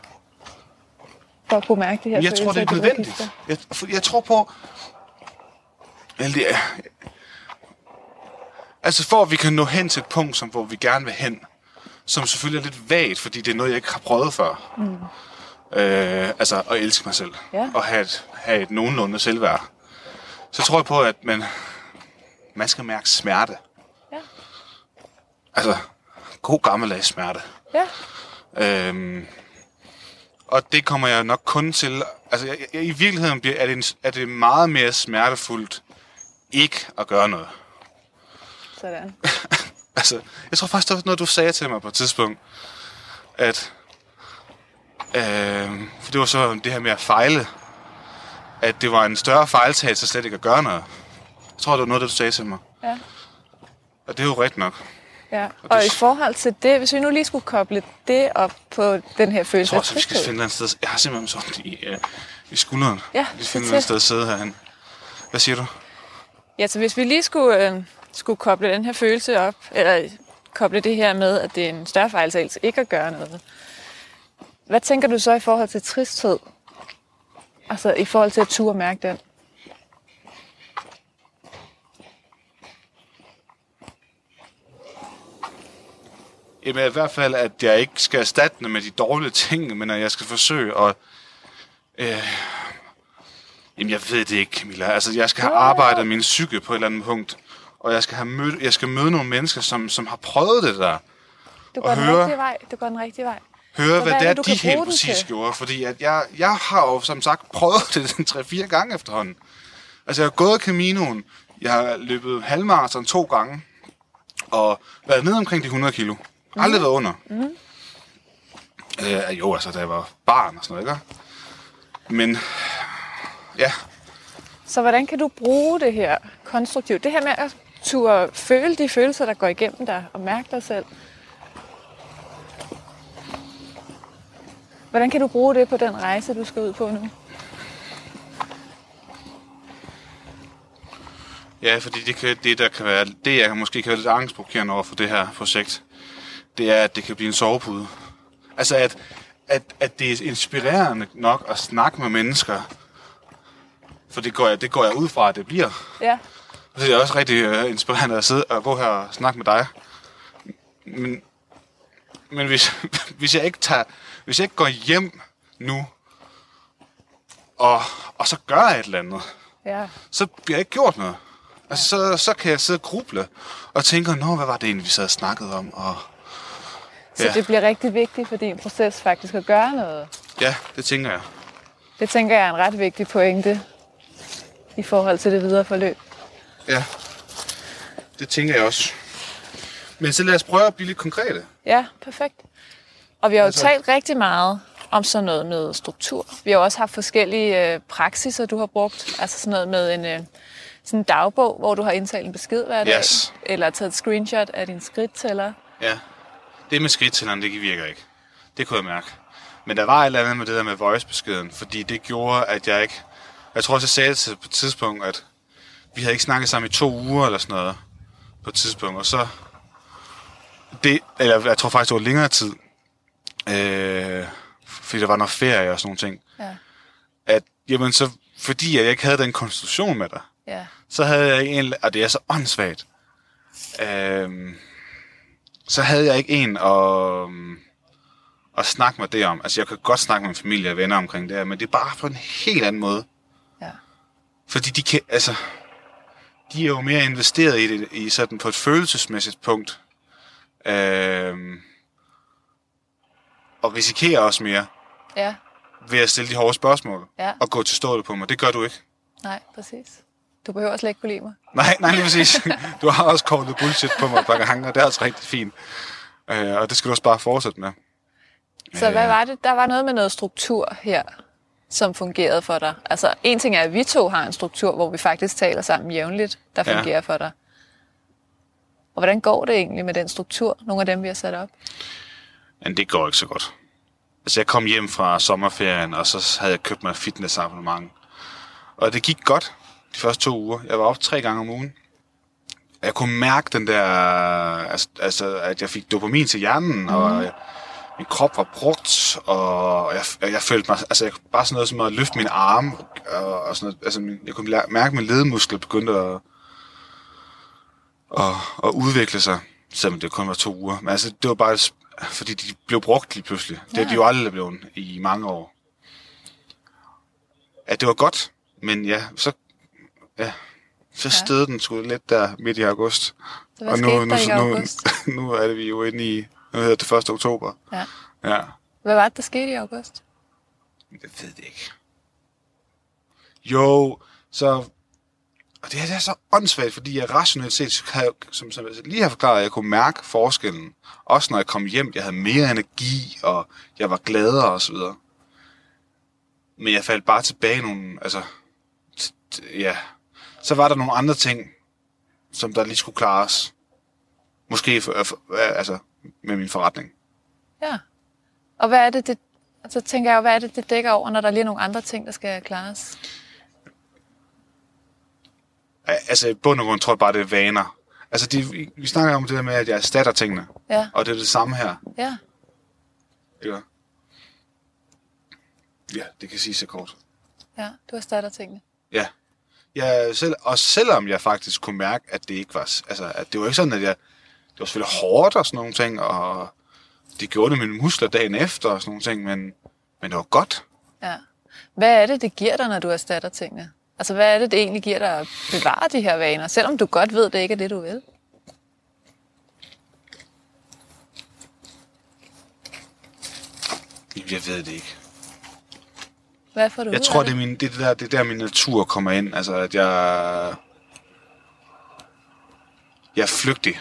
For at kunne mærke de her følelser. Jeg tror, det er nødvendigt. Jeg tror på... Altså for at vi kan nå hen til et punkt, som, hvor vi gerne vil hen, som selvfølgelig er lidt vagt, fordi det er noget, jeg ikke har prøvet før. Mm. Altså at elske mig selv. Ja. Og have et nogenlunde selvværd. Så tror jeg på, at man skal mærke smerte. Ja. Altså... god gammeldags smerte. Ja. Og det kommer jeg nok kun til... Altså, jeg, i virkeligheden er det meget mere smertefuldt ikke at gøre noget. Sådan. Altså, jeg tror faktisk, det var noget, du sagde til mig på et tidspunkt, at... for det var så det her med at fejle. At det var en større fejltagelse slet ikke at gøre noget. Jeg tror, det var noget, du sagde til mig. Ja. Og det er jo rigtigt nok. Ja, og i forhold til det, hvis vi nu lige skulle koble det op på den her følelse. Jeg tror også, vi skal finde et sted. Jeg har simpelthen sådan i skulderen. Ja, vi skal finde et sted at sidde herhen. Hvad siger du? Ja, så hvis vi lige skulle koble den her følelse op, eller koble det her med, at det er en større fejltagelse ikke at gøre noget. Hvad tænker du så i forhold til tristhed? Altså i forhold til at turde mærke den? Jamen i hvert fald, at jeg ikke skal erstatte den med de dårlige ting, men at jeg skal forsøge at... Jamen jeg ved det ikke, Camilla. Altså jeg skal have arbejdet min psyke på et eller andet punkt, og jeg skal møde nogle mennesker, som har prøvet det der. Du går den rigtige vej. Høre, hvad det er, de helt præcis gjorde, fordi at jeg har jo som sagt prøvet det 3-4 gange efterhånden. Altså jeg har gået Caminoen, jeg har løbet halvmarathon 2 gange, og været ned omkring de 100 kilo. Mm-hmm. Aldrig været under. Mm-hmm. Da jeg var barn og sådan noget, ikke? Men, ja. Så hvordan kan du bruge det her konstruktivt? Det her med at turde føle de følelser, der går igennem dig, og mærke dig selv. Hvordan kan du bruge det på den rejse, du skal ud på nu? Ja, fordi jeg kan måske være lidt angstprovokerende over for det her projekt. Det er, at det kan blive en sovepude. Altså, at det er inspirerende nok at snakke med mennesker. For det går jeg ud fra, at det bliver. Ja. Og det er også rigtig inspirerende at sidde og gå her og snakke med dig. Men hvis jeg ikke går hjem nu, og så gør jeg et eller andet, ja, så bliver jeg ikke gjort noget. Altså, så kan jeg sidde og gruble og tænke, hvad var det egentlig, vi sad og snakkede om, og... Så det bliver rigtig vigtigt for din proces faktisk at gøre noget. Ja, det tænker jeg. Det tænker jeg er en ret vigtig pointe i forhold til det videre forløb. Ja, det tænker jeg også. Men så lad os prøve at blive lidt konkrete. Ja, perfekt. Og vi har jo talt rigtig meget om sådan noget med struktur. Vi har også haft forskellige praksiser, du har brugt. Altså sådan noget med en dagbog, hvor du har indtalt en besked hver dag. Yes. Eller taget et screenshot af din skridttæller. Ja. Det med skridttælleren, det virker ikke. Det kunne jeg mærke. Men der var et eller andet med det der med voice-beskeden, fordi det gjorde, at jeg ikke... Jeg tror også, jeg sagde til på et tidspunkt, at vi havde ikke snakket sammen i 2 uger eller sådan noget på et tidspunkt, og så... jeg tror faktisk, det var længere tid, fordi der var noget ferie og sådan nogle ting. Ja. Fordi jeg ikke havde den konstruktion med dig, ja, så havde jeg en... Og det er så åndssvagt. Så havde jeg ikke en at snakke med det om. Altså, jeg kan godt snakke med min familie og venner omkring det her, men det er bare på en helt anden måde. Ja. Fordi de kan, altså... de er jo mere investeret i det i sådan på et følelsesmæssigt punkt. Og risikerer også mere. Ja. Ved at stille de hårde spørgsmål. Ja. Og gå til stålet på mig. Det gør du ikke. Nej, præcis. Du behøver slet ikke kunne lide mig. Nej, lige præcis. Du har også kortet bullshit på mig et par gange, og det er altså rigtig fint. Og det skal du også bare fortsætte med. Så hvad var det? Der var noget med noget struktur her, som fungerede for dig. Altså, en ting er, at vi to har en struktur, hvor vi faktisk taler sammen jævnligt, der fungerer for dig. Og hvordan går det egentlig med den struktur, nogle af dem, vi har sat op? Men det går ikke så godt. Altså, jeg kom hjem fra sommerferien, og så havde jeg købt mig et fitnessabonnement. Og det gik godt de første 2 uger. Jeg var op 3 gange om ugen. Jeg kunne mærke den der... Altså, at jeg fik dopamin til hjernen, og... Min krop var brugt, og jeg følte mig... Altså, jeg, bare sådan noget som at løfte min arm, og sådan noget, altså, jeg kunne mærke, at min ledemuskel begyndte at udvikle sig, selvom det kun var 2 uger. Men altså, det var bare... Fordi de blev brugt lige pludselig. Ja. Det er de jo aldrig blevet i mange år. At det var godt, men så stedede den sgu lidt der midt i august. Så hvad skete der i august? Nu er det vi jo inde i... Nu hedder det 1. oktober. Ja. Hvad var det, der skete i august? Jeg ved det ikke. Jo, så... Og det er så åndssvagt, fordi jeg rationelt set, som jeg lige har forklaret, at jeg kunne mærke forskellen. Også når jeg kom hjem, jeg havde mere energi, og jeg var gladere og så videre. Men jeg faldt bare tilbage i nogle... Altså, ja. Så var der nogle andre ting, som der lige skulle klares. Måske altså med min forretning. Ja. Og hvad er det, så tænker jeg jo, hvad er det, det dækker over, når der lige er nogle andre ting, der skal klares? Altså i bund og grund tror jeg bare, det er vaner. Altså vi snakker om det der med, at jeg erstatter tingene. Ja. Og det er det samme her. Ja. Ikke? Ja, det kan siges så kort. Ja, du erstatter tingene. Ja. Og selvom jeg faktisk kunne mærke, at det ikke var... Altså, at det var ikke sådan, at jeg... Det var selvfølgelig hårdt og sådan nogle ting, og det gjorde det med mine muskler dagen efter og sådan nogle ting, men det var godt. Ja. Hvad er det, det giver dig, når du erstatter tingene? Altså, hvad er det, det egentlig giver dig at bevare de her vaner, selvom du godt ved, det ikke er det, du vil? Jeg ved det ikke. Hvad får du ud af det? Jeg tror, det er der, min natur kommer ind. Altså, at jeg er flygtig.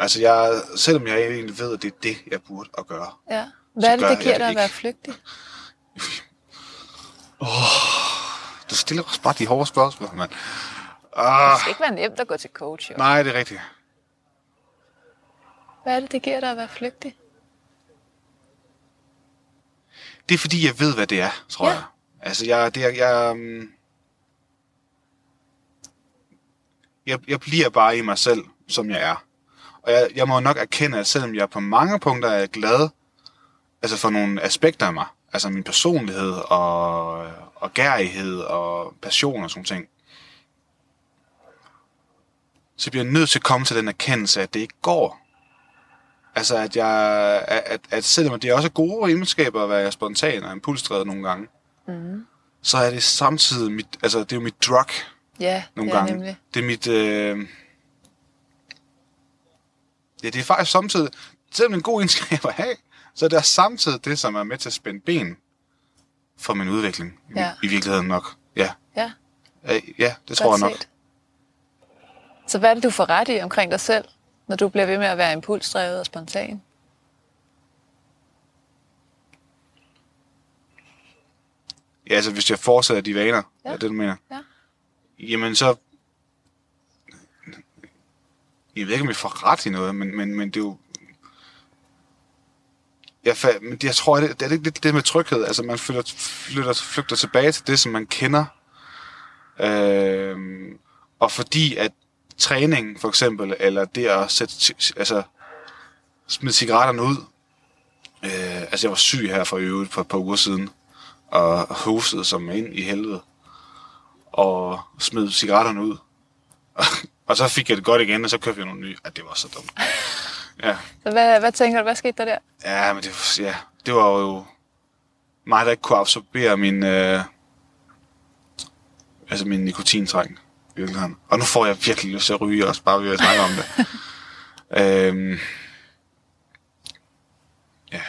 Altså, selvom jeg egentlig ved, at det er det, jeg burde at gøre. Ja. Hvad er det, det giver dig at være flygtig? Du stiller også bare de hårde spørgsmål, mand. Det skal ikke være nemt at gå til coach. Jo. Nej, det er rigtigt. Hvad er det, det giver dig at være flygtig? Det er, fordi jeg ved, hvad det er, tror jeg. Altså, jeg bliver bare i mig selv, som jeg er. Og jeg må nok erkende, at selvom jeg på mange punkter er glad altså for nogle aspekter af mig, altså min personlighed og gærighed og passion og sådan ting, så bliver jeg nødt til at komme til den erkendelse, at det ikke går. Altså at selvom det også er gode egenskaber at være spontan og impulsdrevet nogle gange, så er det samtidig mit, altså det er jo mit drug nogle gange. Nemlig. Det er mit... det er faktisk samtidig, selvom en god egenskab at have, så er det samtidig det, som er med til at spænde ben for min udvikling. Ja. I virkeligheden nok. Ja. Ja. Ja, det tror jeg nok. Så hvad er det, du får ret i omkring dig selv, når du bliver ved med at være impulsdrevet og spontan? Ja, altså hvis jeg fortsætter de vaner, er det, du mener? Ja. Jamen så... Jeg ved ikke, om jeg får ret i noget, men det er jo... Jeg tror, det er lidt det med tryghed. Altså, man flygter tilbage til det, som man kender. Og fordi at træning, for eksempel, eller det at smide cigaretterne ud... altså, jeg var syg her for øvrigt for et par uger siden, og hostede som ind i helvede, og smed cigaretterne ud. Og så fik jeg det godt igen, og så købte jeg nogle nye. Det var så dumt. Ja. Så hvad tænker du? Hvad skete der der? Ja, men det var jo mig, der ikke kunne absorbere min nikotintræng. virkeligheden. Og nu får jeg virkelig lyst til at ryge også, bare ved at snakke om det. Ja.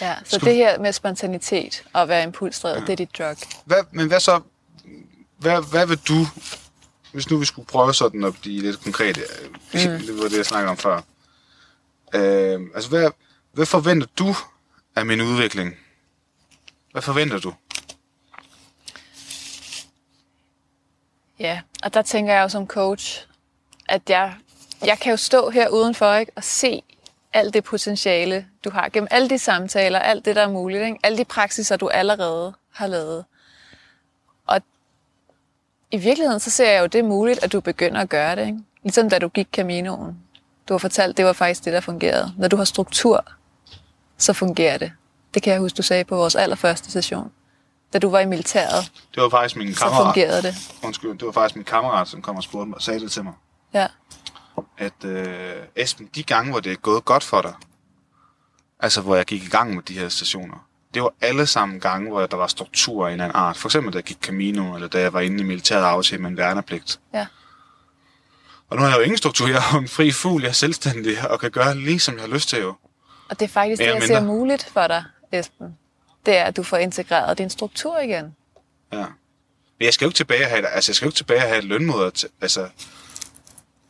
Ja, så det her med spontanitet og at være impulsdrevet, ja. Det er dit drug. Hvad vil du, hvis nu vi skulle prøve sådan at blive lidt konkrete, det var det, jeg snakkede om før. Altså, hvad forventer du af min udvikling? Hvad forventer du? Ja, og der tænker jeg jo som coach, at jeg kan jo stå her udenfor, ikke, og se alt det potentiale, du har gennem alle de samtaler, alt det, der er muligt, ikke? Alle de praksiser, du allerede har lavet. Og i virkeligheden, så ser jeg jo, det er muligt, at du begynder at gøre det, ikke? Ligesom da du gik Caminoen. Du har fortalt, det var faktisk det, der fungerede. Når du har struktur, så fungerer det. Det kan jeg huske, du sagde på vores allerførste session. Da du var i militæret, det var faktisk min kammerat, så fungerede det. Undskyld, det var faktisk min kammerat, som kom og spurgte mig og sagde det til mig. Ja. At Esben, de gange, hvor det er gået godt for dig, altså hvor jeg gik i gang med de her stationer, det var alle sammen gange, hvor der var struktur i en eller anden art. For eksempel da jeg gik Camino, eller da jeg var inde i militæret aftale med en værnepligt. Ja. Og nu har jeg jo ingen struktur, jeg er en fri fugl, jeg er selvstændig og kan gøre lige som jeg har lyst til jo. Og det er faktisk mere det, jeg ser muligt for dig, Esben. Det er, at du får integreret din struktur igen. Ja. Men jeg skal jo ikke tilbage og have, et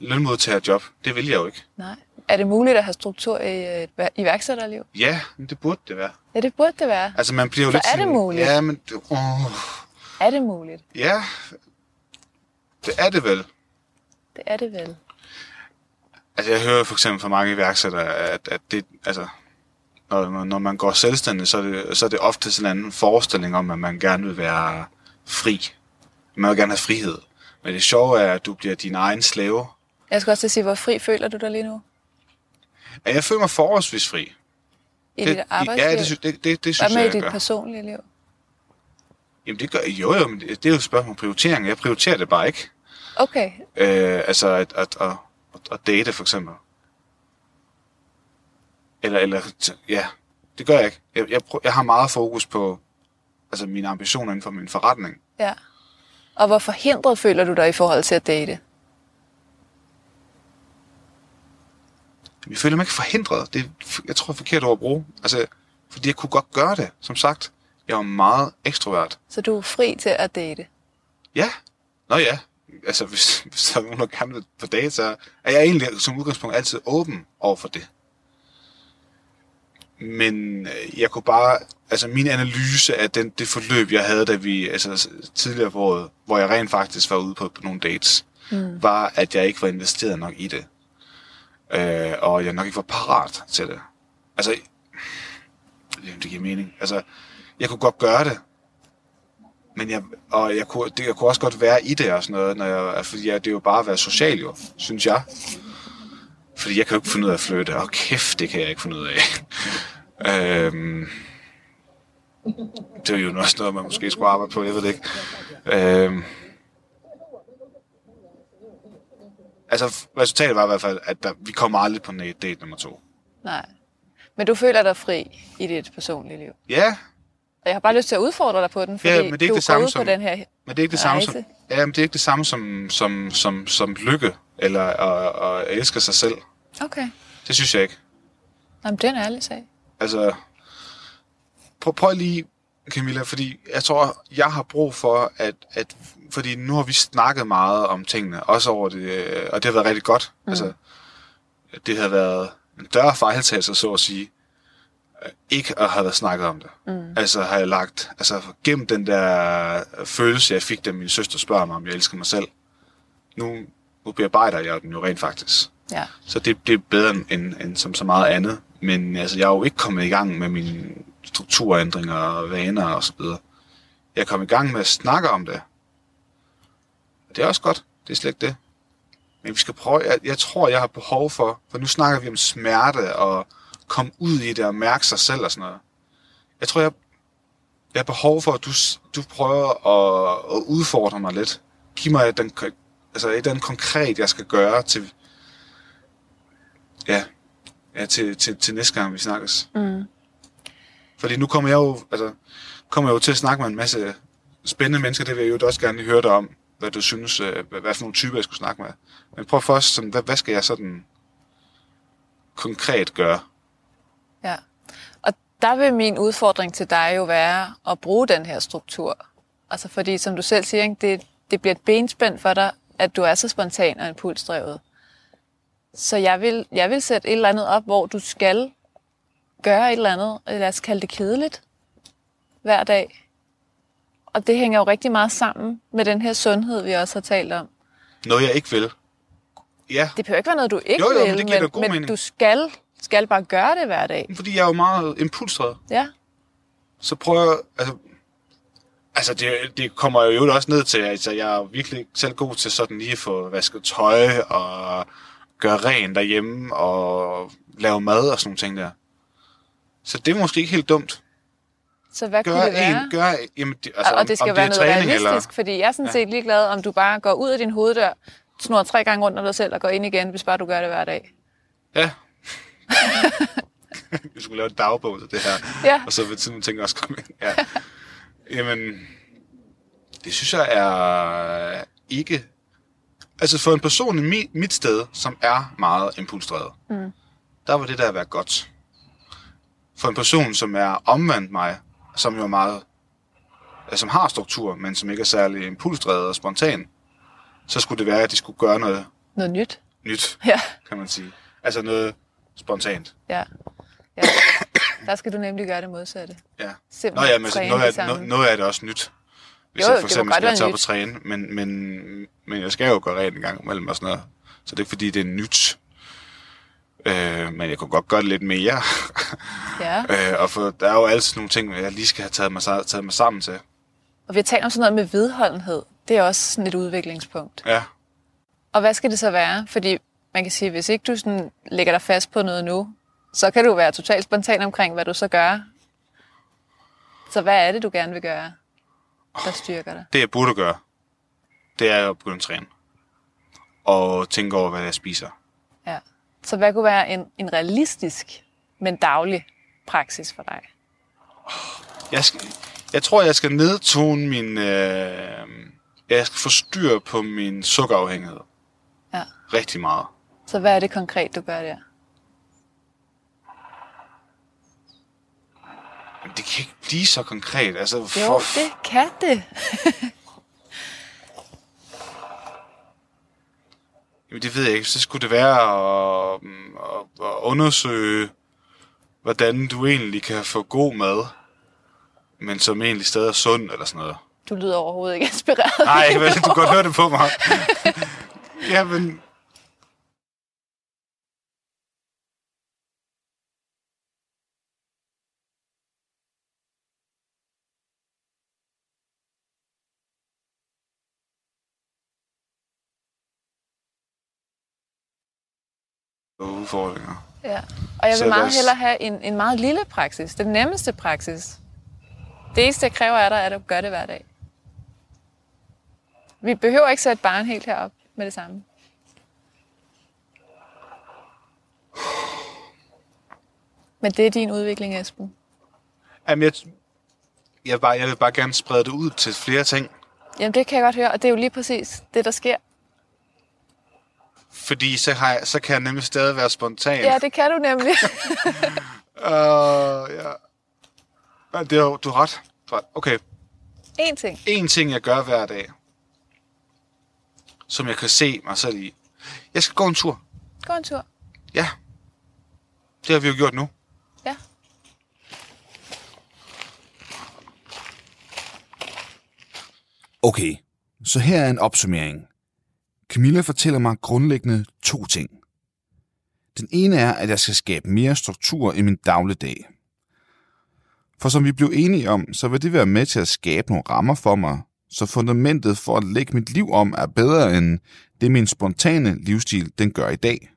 lønmodtagerjob. Det vil jeg jo ikke. Nej. Er det muligt at have struktur i et iværksætterliv? Ja, men det burde det være. Ja, det burde det være. Altså, man bliver jo så lidt er sådan, det muligt? Ja, men... Er det muligt? Ja, det er det vel. Det er det vel. Altså, jeg hører for eksempel fra mange iværksættere, at det... Altså, når man går selvstændig, så er det ofte sådan en anden forestilling om, at man gerne vil være fri. Man vil gerne have frihed. Men det sjove er, at du bliver din egen slave. Jeg skal også sige, hvor fri føler du dig lige nu? Ja, jeg føler mig forholdsvis fri. I dit arbejdsliv? Ja, det synes jeg, Hvad med dit personlige liv? Jamen, det gør jo, men det er jo et spørgsmål om prioritering. Jeg prioriterer det bare ikke. Okay. Altså at date, for eksempel. Ja, det gør jeg ikke. Jeg har meget fokus på altså mine ambitioner inden for min forretning. Ja. Og hvor forhindret føler du dig i forhold til at date? Jeg føler mig ikke forhindret. Det er, jeg tror, det er forkert ord at bruge. Altså, fordi jeg kunne godt gøre det. Som sagt, jeg var meget ekstrovert. Så du er fri til at date? Ja. Nå ja. Altså, hvis der er nogen, der gerne vil på date, så er jeg egentlig som udgangspunkt altid åben over for det. Men jeg kunne bare... Altså, min analyse af det forløb, jeg havde, da vi... Altså, tidligere på året, hvor jeg rent faktisk var ude på nogle dates, var, at jeg ikke var investeret nok i det. Og jeg nok ikke var parat til det. Altså... Det giver mening. Altså, jeg kunne godt gøre det. Men jeg kunne også godt være i det og sådan noget, fordi det er jo bare at være social, jo, synes jeg. Fordi jeg kan jo ikke finde ud af at flytte. Og kæft, det kan jeg ikke finde ud af. Det er jo også noget, man måske skulle arbejde på. Jeg ved det ikke. Altså, resultatet var i hvert fald, at vi kom aldrig på date nummer 2. Nej. Men du føler dig fri i dit personlige liv? Ja. Og jeg har bare lyst til at udfordre dig på den, fordi men det er ikke du er gået på den her rejse. Men det er ikke det samme som, men det er ikke det samme som lykke, eller at elske sig selv. Okay. Det synes jeg ikke. Jamen, det er en ærlig sag. Altså, prøv lige, Camilla, fordi jeg tror, jeg har brug for, at fordi nu har vi snakket meget om tingene, også over det, og det har været rigtig godt. Mm. Altså, det har været en dør fejltagelse, så at sige. Ikke at have snakket om det. Mm. Altså har jeg lagt, altså gennem den der følelse, jeg fik, da min søster spørger mig, om jeg elsker mig selv. Nu bearbejder jeg den jo rent faktisk. Ja. Så det er bedre end som så meget andet. Men altså, jeg er jo ikke kommet i gang med mine strukturændringer og vaner og så videre. Jeg kom i gang med at snakke om det. Det er også godt. Det er slet ikke det. Men vi skal prøve, jeg tror, jeg har behov for nu snakker vi om smerte og kom ud i det og mærke sig selv og sådan noget. Jeg tror, jeg har behov for, at du prøver at udfordre mig lidt. Giv mig et eller andet konkret, jeg skal gøre til, til næste gang, vi snakkes. Mm. Fordi nu kommer jeg jo til at snakke med en masse spændende mennesker, det vil jeg jo også gerne høre dig om. hvad du synes, hvad for nogle typer jeg skulle snakke med. Men prøv først, sådan, hvad skal jeg sådan konkret gøre? Ja, og der vil min udfordring til dig jo være at bruge den her struktur. Altså fordi, som du selv siger, det bliver et benspænd for dig, at du er så spontan og impulsdrevet. Så jeg vil sætte et eller andet op, hvor du skal gøre et eller andet, lad os kalde det kedeligt, hver dag. Og det hænger jo rigtig meget sammen med den her sundhed, vi også har talt om. Noget jeg ikke vil. Ja. Det behøver ikke være noget, du ikke vil, men, det giver god mening. Du skal bare gøre det hver dag. Fordi jeg er jo meget impulsdrevet. Ja. Så prøver jeg... Altså det kommer jo også ned til, altså jeg er virkelig selv god til sådan lige at få vasket tøj og gøre rent derhjemme og lave mad og sådan nogle ting der. Så det er måske ikke helt dumt. Så hvad kunne det være? Og det skal være noget realistisk, fordi jeg er sådan set ligeglad, om du bare går ud af din hoveddør, snurrer 3 gange rundt om dig selv og går ind igen, hvis bare du gør det hver dag. Ja. Vi skulle lave et dagbog til det her, ja. Og så vil sådan tænke også komme ind. Ja. Jamen, det synes jeg er ikke... Altså for en person i mit sted, som er meget impulsdrevet, der var det der at være godt. For en person, som er omvendt mig, som jo er meget... som har struktur, men som ikke er særlig impulsdrevet og spontan, så skulle det være, at de skulle gøre noget... Noget nyt. Nyt, ja. Kan man sige. Altså noget spontant. Ja, ja. Der skal du nemlig gøre det modsatte. Ja. Nå ja, men noget af det er også nyt. Hvis jeg for eksempel skal tage op og træne, men jeg skal jo gøre rent en gang imellem og sådan noget. Så det er ikke fordi, det er nyt. Men jeg kunne godt gøre det lidt mere. Ja. Og for der er jo altid nogle ting, jeg lige skal have taget mig sammen til. Og vi har talt om sådan noget med vedholdenhed. Det er også sådan et udviklingspunkt. Ja. Og hvad skal det så være? Fordi man kan sige, hvis ikke du sådan lægger dig fast på noget nu, så kan du være totalt spontan omkring, hvad du så gør. Så hvad er det, du gerne vil gøre, der styrker dig? Det, jeg burde gøre, det er at begynde at træne. Og tænke over, hvad jeg spiser. Ja. Så hvad kunne være en realistisk, men daglig praksis for dig? Jeg tror, jeg skal nedtone min... jeg skal få styr på min sukkerafhængighed. Ja. Rigtig meget. Så hvad er det konkret, du gør der? Det kan ikke blive så konkret. Altså, jo, det kan det. Jamen, det ved jeg ikke. Så skulle det være at undersøge, hvordan du egentlig kan få god mad, men som egentlig stadig er sund eller sådan noget. Du lyder overhovedet ikke inspireret. Nej, men du kan godt høre det på mig. Jamen... udfordringer. Ja, og jeg vil meget hellere have en meget lille praksis. Den nemmeste praksis. Det eneste, jeg kræver af dig, er, at du gør det hver dag. Vi behøver ikke sætte barn helt herop med det samme. Men det er din udvikling, Esben. Jamen, jeg vil bare gerne sprede det ud til flere ting. Jamen, det kan jeg godt høre, og det er jo lige præcis det, der sker. Fordi så kan jeg nemlig stadig være spontan. Ja, det kan du nemlig. Ja. Det er, du har ret. Okay. En ting, jeg gør hver dag, som jeg kan se mig selv i. Jeg skal gå en tur. Gå en tur? Ja. Det har vi jo gjort nu. Ja. Okay, så her er en opsummering. Camilla fortæller mig grundlæggende 2 ting. Den ene er, at jeg skal skabe mere struktur i min dagligdag. For som vi blev enige om, så vil det være med til at skabe nogle rammer for mig, så fundamentet for at lægge mit liv om er bedre end det min spontane livsstil den gør i dag.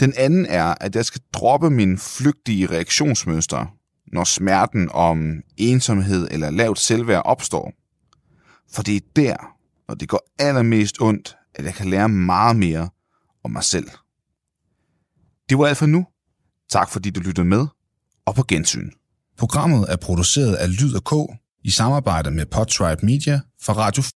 Den anden er, at jeg skal droppe mine flygtige reaktionsmønstre, når smerten om ensomhed eller lavt selvværd opstår. For det er der, og det går allermest ondt, at jeg kan lære meget mere om mig selv. Det var alt for nu. Tak fordi du lyttede med, og på gensyn. Programmet er produceret af Lyd og K i samarbejde med Podtrips Media for Radio 4.